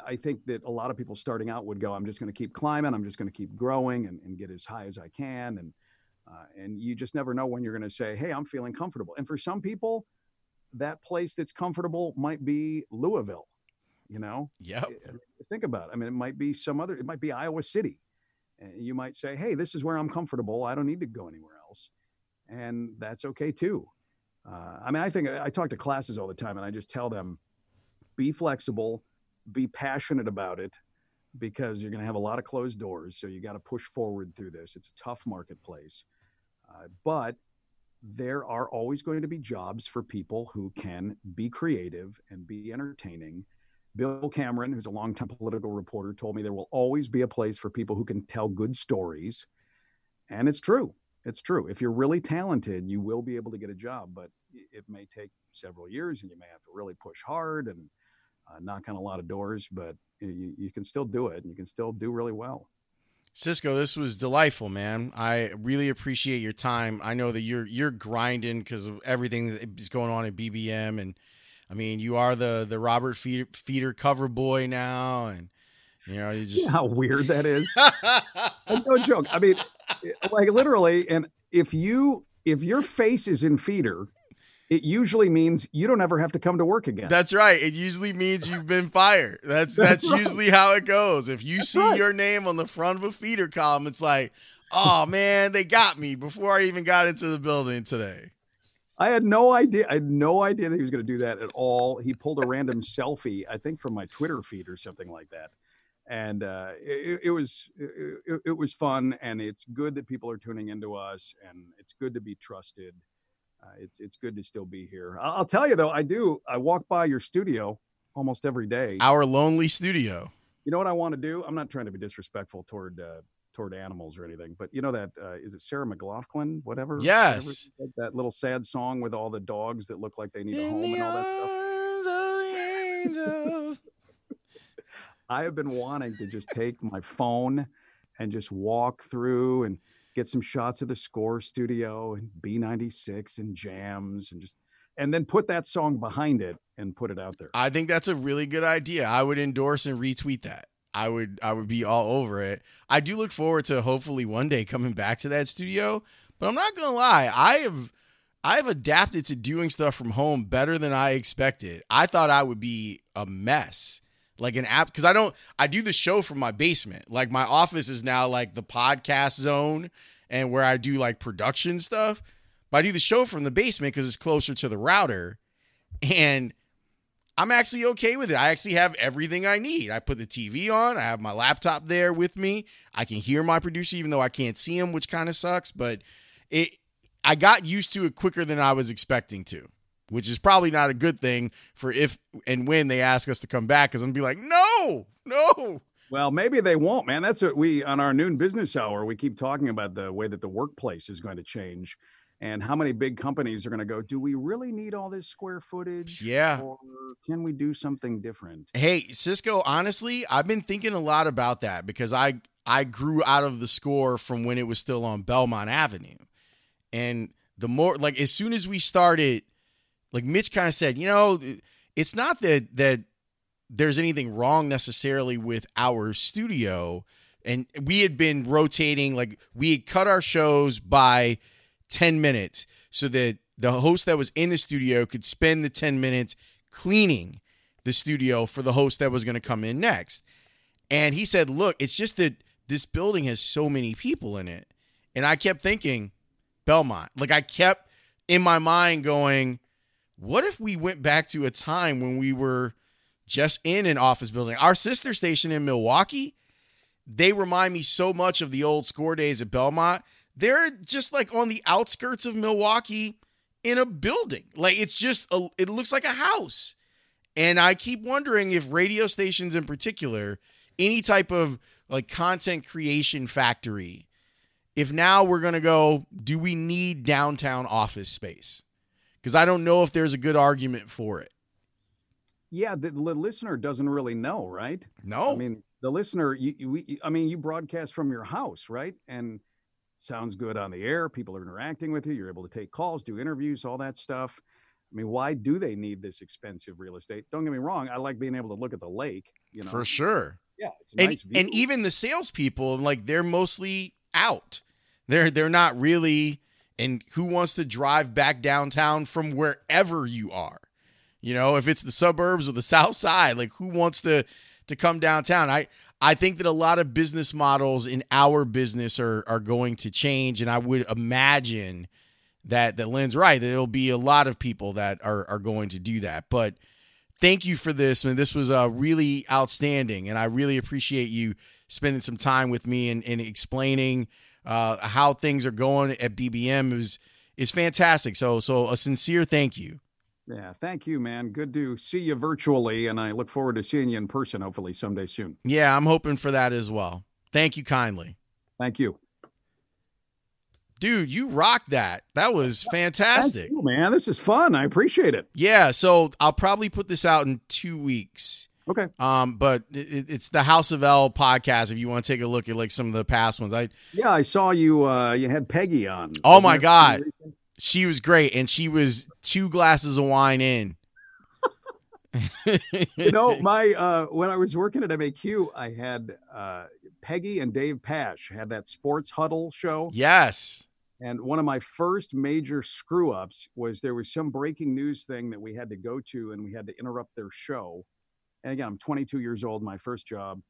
I think that a lot of people starting out would go, I'm just going to keep climbing. I'm just going to keep growing and get as high as I can. And you just never know when you're going to say, hey, I'm feeling comfortable. And for some people, that place that's comfortable might be Louisville, you know? Yeah. Think about it. I mean, it might be Iowa City. And you might say, hey, this is where I'm comfortable. I don't need to go anywhere else. And that's okay too. I mean, I think I talk to classes all the time and I just tell them, be flexible. Be passionate about it because you're going to have a lot of closed doors. So you got to push forward through this. It's a tough marketplace, but there are always going to be jobs for people who can be creative and be entertaining. Bill Cameron, who's a longtime political reporter, told me there will always be a place for people who can tell good stories. And it's true. It's true. If you're really talented, you will be able to get a job, but it may take several years and you may have to really push hard and knock on a lot of doors, but you can still do it and you can still do really well. Cisco, this was delightful, man. I really appreciate your time. I know that you're grinding because of everything that is going on at BBM. And I mean, you are the Robert Feeder cover boy now. And you know, you know how weird that is. No joke. I mean, like literally. And if your face is in Feeder, it usually means you don't ever have to come to work again. That's right. It usually means you've been fired. That's right. Usually how it goes. If you see your name on the front of a Feeder column, it's like, oh man, they got me before I even got into the building today. I had no idea that he was going to do that at all. He pulled a random selfie, I think from my Twitter feed or something like that. And it was fun. And it's good that people are tuning into us and it's good to be trusted. It's good to still be here. I'll tell you though, I walk by your studio almost every day. Our lonely studio. You know what I want to do? I'm not trying to be disrespectful toward animals or anything, but you know that is it Sarah McLachlan? Whatever. Yes. Whatever, that little sad song with all the dogs that look like they need a home and all that stuff. kind of. I have been wanting to just take my phone and just walk through and get some shots of the Score studio and B96 and Jams and just, and then put that song behind it and put it out there. I think that's a really good idea. I would endorse and retweet that. I would be all over it. I do look forward to hopefully one day coming back to that studio, but I'm not going to lie. I have adapted to doing stuff from home better than I expected. I thought I would be a mess, like an app, because I do the show from my basement. Like my office is now like the podcast zone and where I do like production stuff. But I do the show from the basement because it's closer to the router, and I'm actually okay with it. I actually have everything I need. I put the TV on. I have my laptop there with me. I can hear my producer even though I can't see him, which kind of sucks. But I got used to it quicker than I was expecting to, which is probably not a good thing for if and when they ask us to come back, because I'm going to be like, no. Well, maybe they won't, man. That's what we, on our noon business hour, we keep talking about the way that the workplace is going to change and how many big companies are going to go, do we really need all this square footage? Yeah. Or can we do something different? Hey, Cisco, honestly, I've been thinking a lot about that because I grew out of the Score from when it was still on Belmont Avenue. And the more, like, as soon as we started, like Mitch kind of said, you know, it's not that there's anything wrong necessarily with our studio. And we had been rotating, like we had cut our shows by 10 minutes so that the host that was in the studio could spend the 10 minutes cleaning the studio for the host that was going to come in next. And he said, look, it's just that this building has so many people in it. And I kept thinking Belmont, like I kept in my mind going, what if we went back to a time when we were just in an office building? Our sister station in Milwaukee, they remind me so much of the old Score days at Belmont. They're just like on the outskirts of Milwaukee in a building. Like it's just, it looks like a house. And I keep wondering if radio stations in particular, any type of like content creation factory, if now we're going to go, do we need downtown office space? Because I don't know if there's a good argument for it. Yeah, the listener doesn't really know, right? No. I mean, the listener, you broadcast from your house, right? And sounds good on the air. People are interacting with you. You're able to take calls, do interviews, all that stuff. I mean, why do they need this expensive real estate? Don't get me wrong. I like being able to look at the lake. You know? For sure. Yeah, it's a nice view. And even the salespeople, like they're mostly out. They're not really... And who wants to drive back downtown from wherever you are? You know, if it's the suburbs or the South Side, like who wants to come downtown? I think that a lot of business models in our business are going to change. And I would imagine that Lynn's right. There'll be a lot of people that are going to do that. But thank you for this. I mean, this was really outstanding. And I really appreciate you spending some time with me and explaining how things are going at BBM is fantastic. So a sincere thank you. Yeah, thank you, man. Good to see you virtually, and I look forward to seeing you in person hopefully someday soon. Yeah, I'm hoping for that as well. Thank you kindly. Thank you. Dude, you rocked that. That was fantastic. Thank you, man. This is fun. I appreciate it. Yeah, so I'll probably put this out in 2 weeks. Okay. But it's the House of L podcast. If you want to take a look at like some of the past ones, I saw you. You had Peggy on. Oh my God, she was great, and she was 2 glasses of wine in. You know, my when I was working at MAQ, I had Peggy and Dave Pash had that sports huddle show. Yes. And one of my first major screw ups was there was some breaking news thing that we had to go to, and we had to interrupt their show. And again, I'm 22 years old, my first job.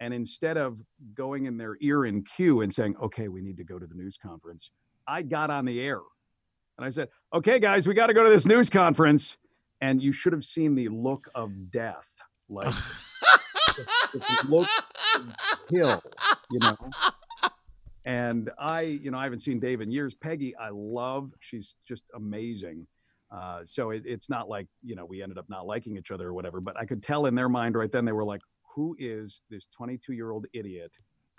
And instead of going in their ear and cue and saying, okay, we need to go to the news conference, I got on the air and I said, okay, guys, we got to go to this news conference. And you should have seen the look of death. Like, the look of kill, you know. And I haven't seen Dave in years. Peggy, I love. She's just amazing. So it's not like, you know, we ended up not liking each other or whatever, but I could tell in their mind right then, they were like, who is this 22-year-old idiot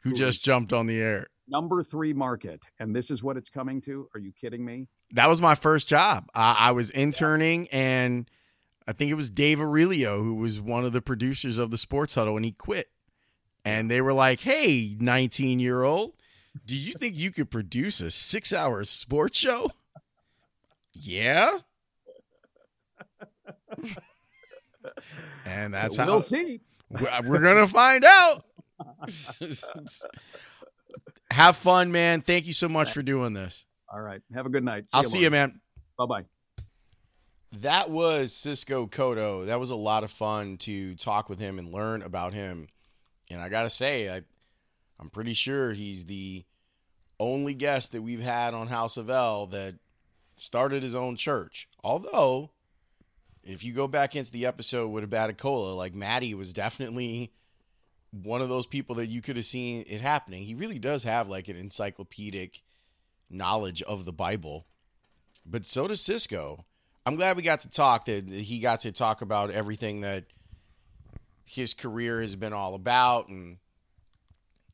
who just jumped on the air? Number 3 market. And this is what it's coming to. Are you kidding me? That was my first job. I was interning and I think it was Dave Aurelio, who was one of the producers of the Sports Huddle, and he quit. And they were like, hey, 19-year-old, do you think you could produce a 6-hour sports show? Yeah. And that's how we'll see. We're going to find out. Have fun, man. Thank you so much for doing this. All right. Have a good night. I'll see you, man. Bye-bye. That was Cisco Cotto. That was a lot of fun to talk with him and learn about him. And I got to say, I'm pretty sure he's the only guest that we've had on House of L that started his own church. Although, if you go back into the episode with Abatacola, like Maddie was definitely one of those people that you could have seen it happening. He really does have like an encyclopedic knowledge of the Bible. But so does Cisco. I'm glad we got to talk, that he got to talk about everything that his career has been all about. And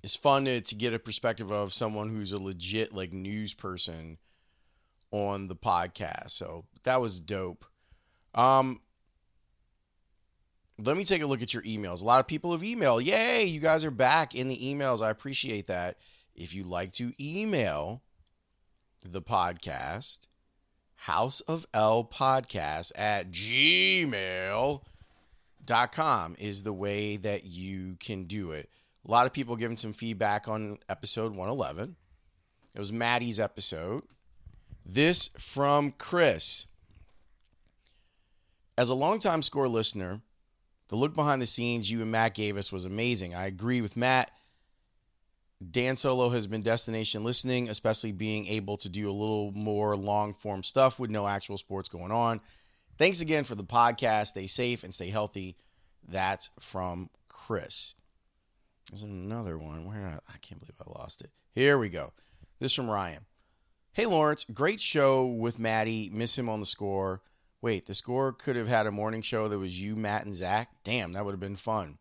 it's fun to get a perspective of someone who's a legit like news person on the podcast. So that was dope. Let me take a look at your emails. A lot of people have emailed. Yay, you guys are back in the emails. I appreciate that. If you'd like to email the podcast, houseoflpodcast@gmail.com is the way that you can do it. A lot of people giving some feedback on episode 111. It was Maddie's episode. This from Chris. As a longtime Score listener, the look behind the scenes you and Matt gave us was amazing. I agree with Matt. Dan Solo has been destination listening, especially being able to do a little more long-form stuff with no actual sports going on. Thanks again for the podcast. Stay safe and stay healthy. That's from Chris. There's another one. I can't believe I lost it. Here we go. This from Ryan. Hey, Lawrence. Great show with Maddie. Miss him on the Score. Wait, the Score could have had a morning show that was you, Matt, and Zach? Damn, that would have been fun.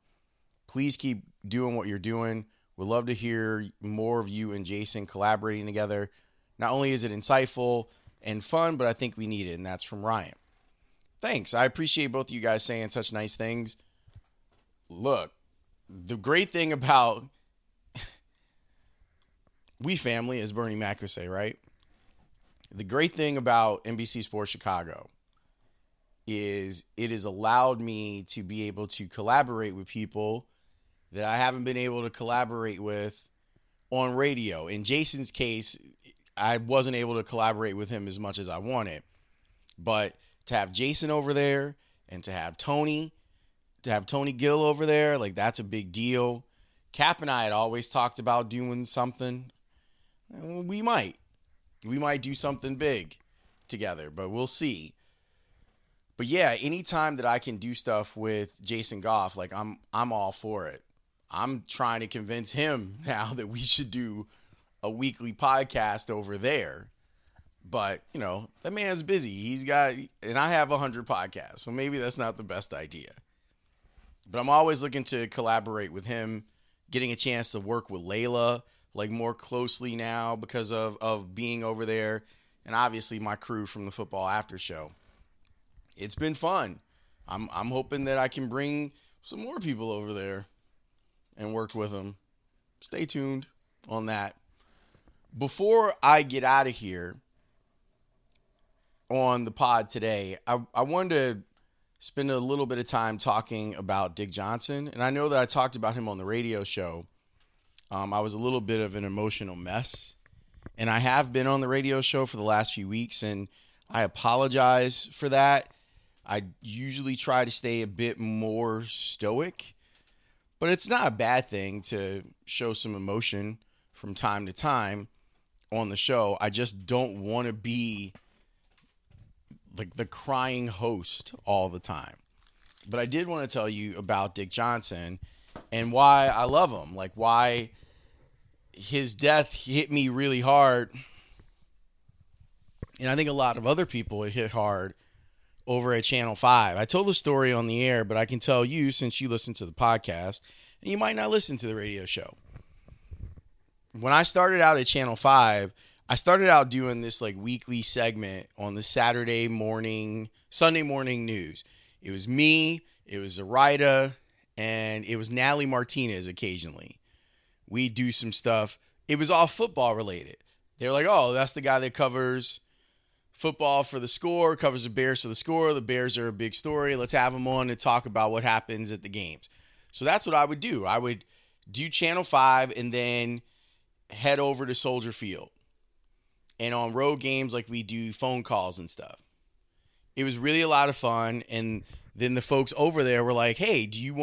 Please keep doing what you're doing. We'd love to hear more of you and Jason collaborating together. Not only is it insightful and fun, but I think we need it, and that's from Ryan. Thanks. I appreciate both of you guys saying such nice things. Look, the great thing about we family, as Bernie Mac would say, right? The great thing about NBC Sports Chicago is it has allowed me to be able to collaborate with people that I haven't been able to collaborate with on radio. In Jason's case, I wasn't able to collaborate with him as much as I wanted. But to have Jason over there and to have Tony Gill over there, like that's a big deal. Cap and I had always talked about doing something. We might do something big together, but we'll see. But yeah, anytime that I can do stuff with Jason Goff, like I'm all for it. I'm trying to convince him now that we should do a weekly podcast over there. But, you know, that man's busy. And I have 100 podcasts, so maybe that's not the best idea. But I'm always looking to collaborate with him, getting a chance to work with Layla, like more closely now because of being over there. And obviously my crew from the Football After Show. It's been fun. I'm hoping that I can bring some more people over there and work with them. Stay tuned on that. Before I get out of here on the pod today, I wanted to spend a little bit of time talking about Dick Johnson. And I know that I talked about him on the radio show. I was a little bit of an emotional mess. And I have been on the radio show for the last few weeks, and I apologize for that. I usually try to stay a bit more stoic. But it's not a bad thing to show some emotion from time to time on the show. I just don't want to be like the crying host all the time. But I did want to tell you about Dick Johnson and why I love him. Like why his death hit me really hard. And I think a lot of other people it hit hard over at Channel 5. I told the story on the air, but I can tell you since you listen to the podcast, and you might not listen to the radio show. When I started out at Channel 5, I started out doing this like weekly segment on the Sunday morning news. It was me, it was Zoraida, and it was Natalie Martinez occasionally. We do some stuff. It was all football related. They're like, oh, that's the guy that covers football for The Score, covers the Bears for The Score. The Bears are a big story. Let's have him on to talk about what happens at the games. So that's what I would do. I would do Channel 5 and then head over to Soldier Field. And on road games, like, we do phone calls and stuff. It was really a lot of fun. And then the folks over there were like, hey, do you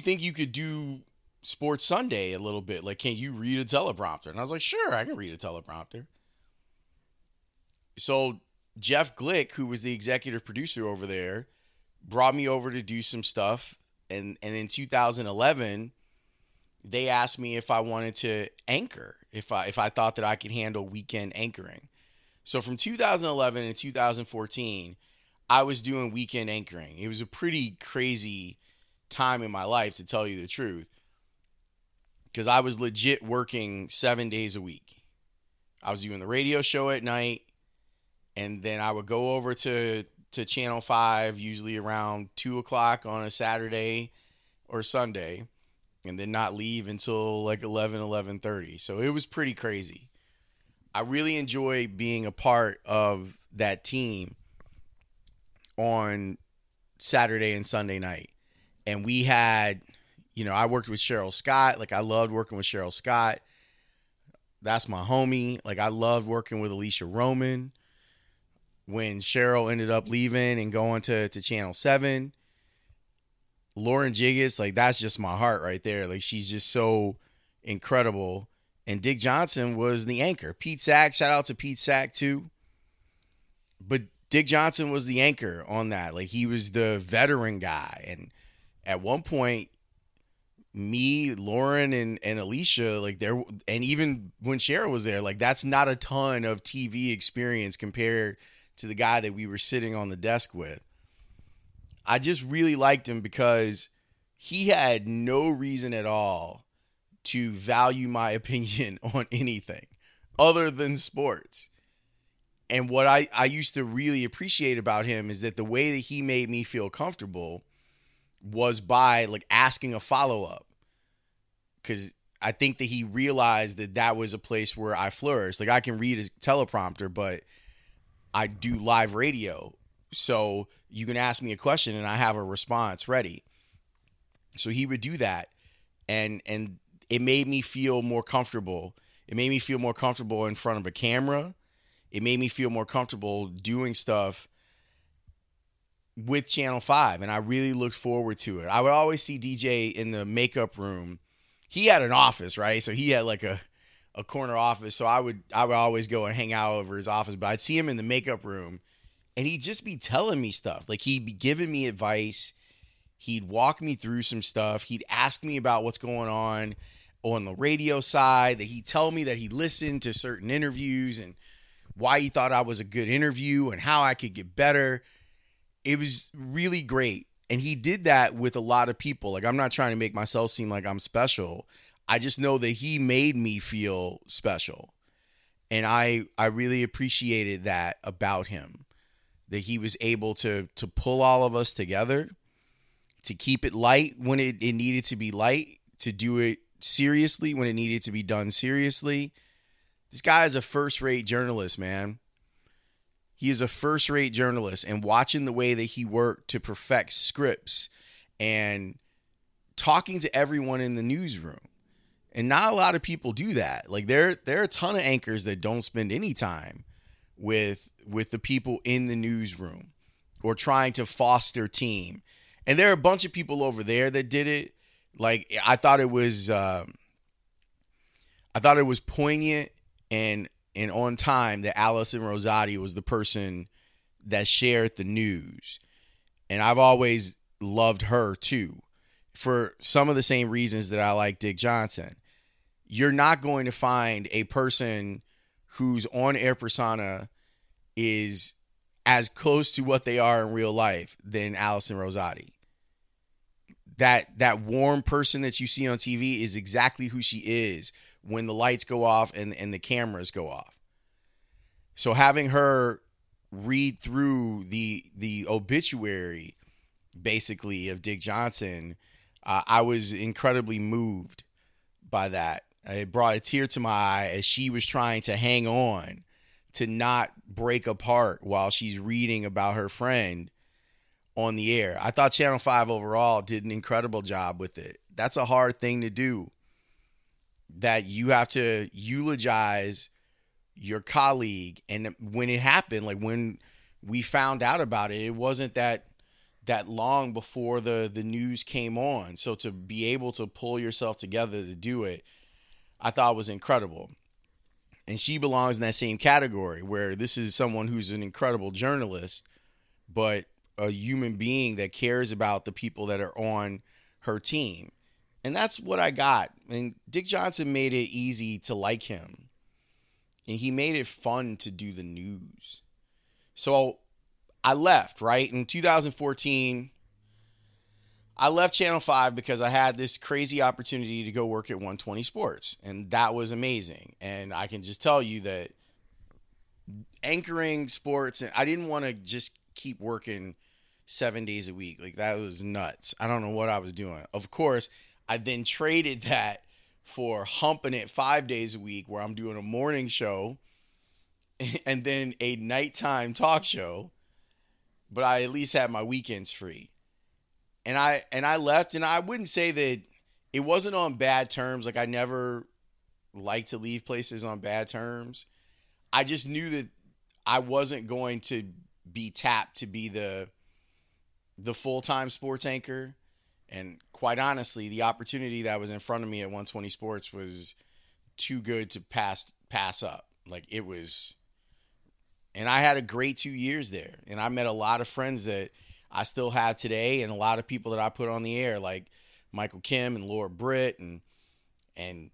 think you could do Sports Sunday a little bit? Like, can you read a teleprompter? And I was like, sure, I can read a teleprompter. So Jeff Glick, who was the executive producer over there, brought me over to do some stuff. And in 2011, they asked me if I wanted to anchor, if I thought that I could handle weekend anchoring. So from 2011 to 2014, I was doing weekend anchoring. It was a pretty crazy time in my life, to tell you the truth, because I was legit working 7 days a week. I was doing the radio show at night, and then I would go over to Channel 5, usually around 2 o'clock on a Saturday or Sunday, and then not leave until like 11:30. So it was pretty crazy. I really enjoy being a part of that team on Saturday and Sunday night. And we had, I worked with Cheryl Scott. Like, I loved working with Cheryl Scott. That's my homie. Like, I loved working with Alicia Roman. When Cheryl ended up leaving and going to Channel 7, Lauren Jiggis, like, that's just my heart right there. Like, she's just so incredible. And Dick Johnson was the anchor. Pete Sack, shout out to Pete Sack too. But Dick Johnson was the anchor on that. Like, he was the veteran guy. And at one point, me, Lauren, and Alicia, like, there, and even when Cheryl was there, like, that's not a ton of TV experience compared to the guy that we were sitting on the desk with. I just really liked him because he had no reason at all to value my opinion on anything other than sports. And what I used to really appreciate about him is that the way that he made me feel comfortable was by, like, asking a follow-up, because I think that he realized that that was a place where I flourished. Like, I can read a teleprompter, but I do live radio, so you can ask me a question and I have a response ready. So he would do that, and it made me feel more comfortable. It made me feel more comfortable in front of a camera. It made me feel more comfortable doing stuff with Channel 5, and I really looked forward to it. I would always see DJ in the makeup room. He had an office, right? So he had like a corner office. So I would always go and hang out over his office, but I'd see him in the makeup room, and he'd just be telling me stuff. Like, he'd be giving me advice. He'd walk me through some stuff. He'd ask me about what's going on the radio side. That he'd tell me that he listened to certain interviews and why he thought I was a good interview and how I could get better. It was really great. And he did that with a lot of people. Like, I'm not trying to make myself seem like I'm special. I just know that he made me feel special. And I really appreciated that about him, that he was able to pull all of us together, to keep it light when it needed to be light, to do it seriously when it needed to be done seriously. This guy is a first-rate journalist, man. He is a first-rate journalist, and watching the way that he worked to perfect scripts and talking to everyone in the newsroom. And not a lot of people do that. Like, there are a ton of anchors that don't spend any time with the people in the newsroom or trying to foster team. And there are a bunch of people over there that did it. Like, I thought it was poignant and on time that Allison Rosati was the person that shared the news. And I've always loved her too, for some of the same reasons that I like Dick Johnson. You're not going to find a person whose on-air persona is as close to what they are in real life than Allison Rosati. That warm person that you see on TV is exactly who she is when the lights go off and the cameras go off. So having her read through the obituary, basically, of Dick Johnson, I was incredibly moved by that. It brought a tear to my eye as she was trying to hang on to not break apart while she's reading about her friend on the air. I thought Channel 5 overall did an incredible job with it. That's a hard thing to do, that you have to eulogize your colleague. And when it happened, like when we found out about it, it wasn't that long before the news came on. So to be able to pull yourself together to do it, I thought was incredible. And she belongs in that same category, where this is someone who's an incredible journalist, but a human being that cares about the people that are on her team. And that's what I got. And Dick Johnson made it easy to like him. And he made it fun to do the news. So I left, right? In 2014, I left Channel 5 because I had this crazy opportunity to go work at 120 Sports. And that was amazing. And I can just tell you that anchoring sports, and I didn't want to just keep working 7 days a week. Like, that was nuts. I don't know what I was doing. Of course, I then traded that for humping it 5 days a week, where I'm doing a morning show and then a nighttime talk show. But I at least had my weekends free. And I left, and I wouldn't say that it wasn't on bad terms. Like, I never like to leave places on bad terms. I just knew that I wasn't going to be tapped to be the full-time sports anchor. And quite honestly, the opportunity that was in front of me at 120 Sports was too good to pass up. Like, it was, and I had a great 2 years there. And I met a lot of friends that I still have today, and a lot of people that I put on the air, like Michael Kim and Laura Britt and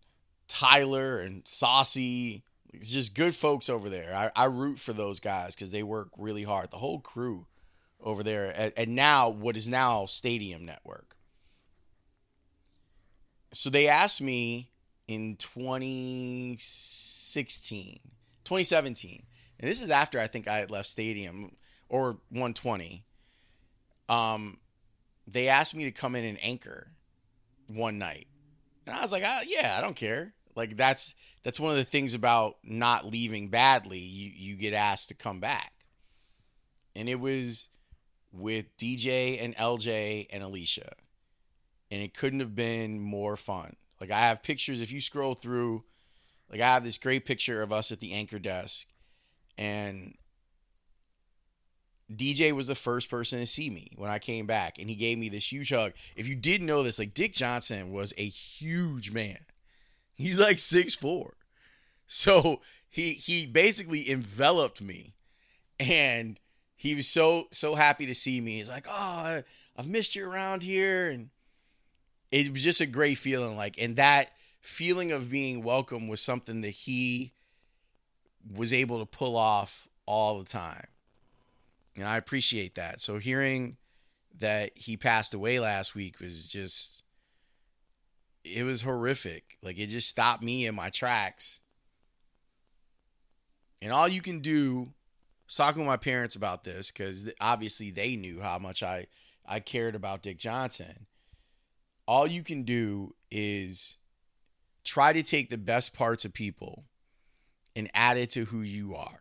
Tyler and Saucy. It's just good folks over there. I root for those guys because they work really hard. The whole crew over there at now what is now Stadium Network. So they asked me in 2017, and this is after I think I had left Stadium or 120. They asked me to come in and anchor one night, and I was like, I don't care. Like, that's one of the things about not leaving badly. You get asked to come back, and it was with DJ and LJ and Alicia, and it couldn't have been more fun. Like, I have pictures. If you scroll through, like, I have this great picture of us at the anchor desk, and DJ was the first person to see me when I came back, and he gave me this huge hug. If you didn't know this, like, Dick Johnson was a huge man. He's like 6'4". So he basically enveloped me, and he was so happy to see me. He's like, "Oh, I've missed you around here." And it was just a great feeling. Like, and that feeling of being welcome was something that he was able to pull off all the time. And I appreciate that. So hearing that he passed away last week was just, it was horrific. Like, it just stopped me in my tracks. And all you can do, I was talking with my parents about this, because obviously they knew how much I cared about Dick Johnson. All you can do is try to take the best parts of people and add it to who you are.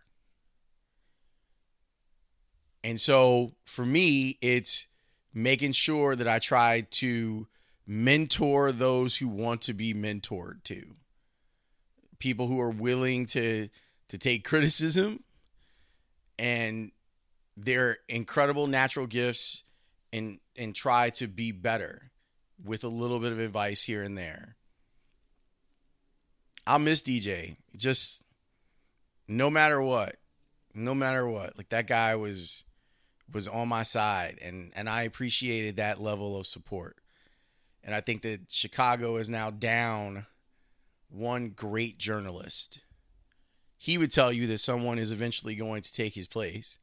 And so for me, it's making sure that I try to mentor those who want to be mentored to. People who are willing to take criticism, and their incredible natural gifts, and try to be better with a little bit of advice here and there. I'll miss DJ, just no matter what. Like, that guy was on my side, and I appreciated that level of support. And I think that Chicago is now down one great journalist. He would tell you that someone is eventually going to take his place.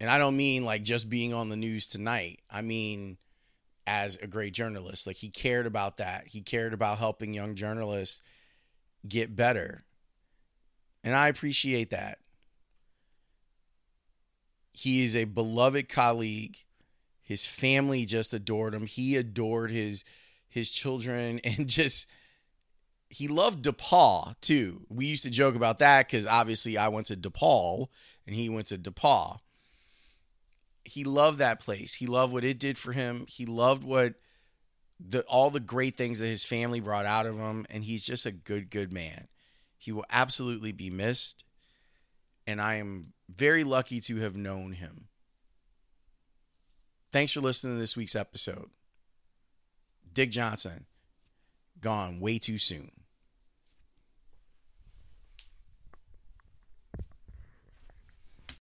And I don't mean like just being on the news tonight. I mean as a great journalist. Like, he cared about that. He cared about helping young journalists get better. And I appreciate that. He is a beloved colleague. His family just adored him. He adored his children, and just he loved DePaul too. We used to joke about that because obviously I went to DePaul and he went to DePaul. He loved that place. He loved what it did for him. He loved what all the great things that his family brought out of him, and he's just a good man. He will absolutely be missed, and I am very lucky to have known him. Thanks for listening to this week's episode. Dick Johnson, gone way too soon.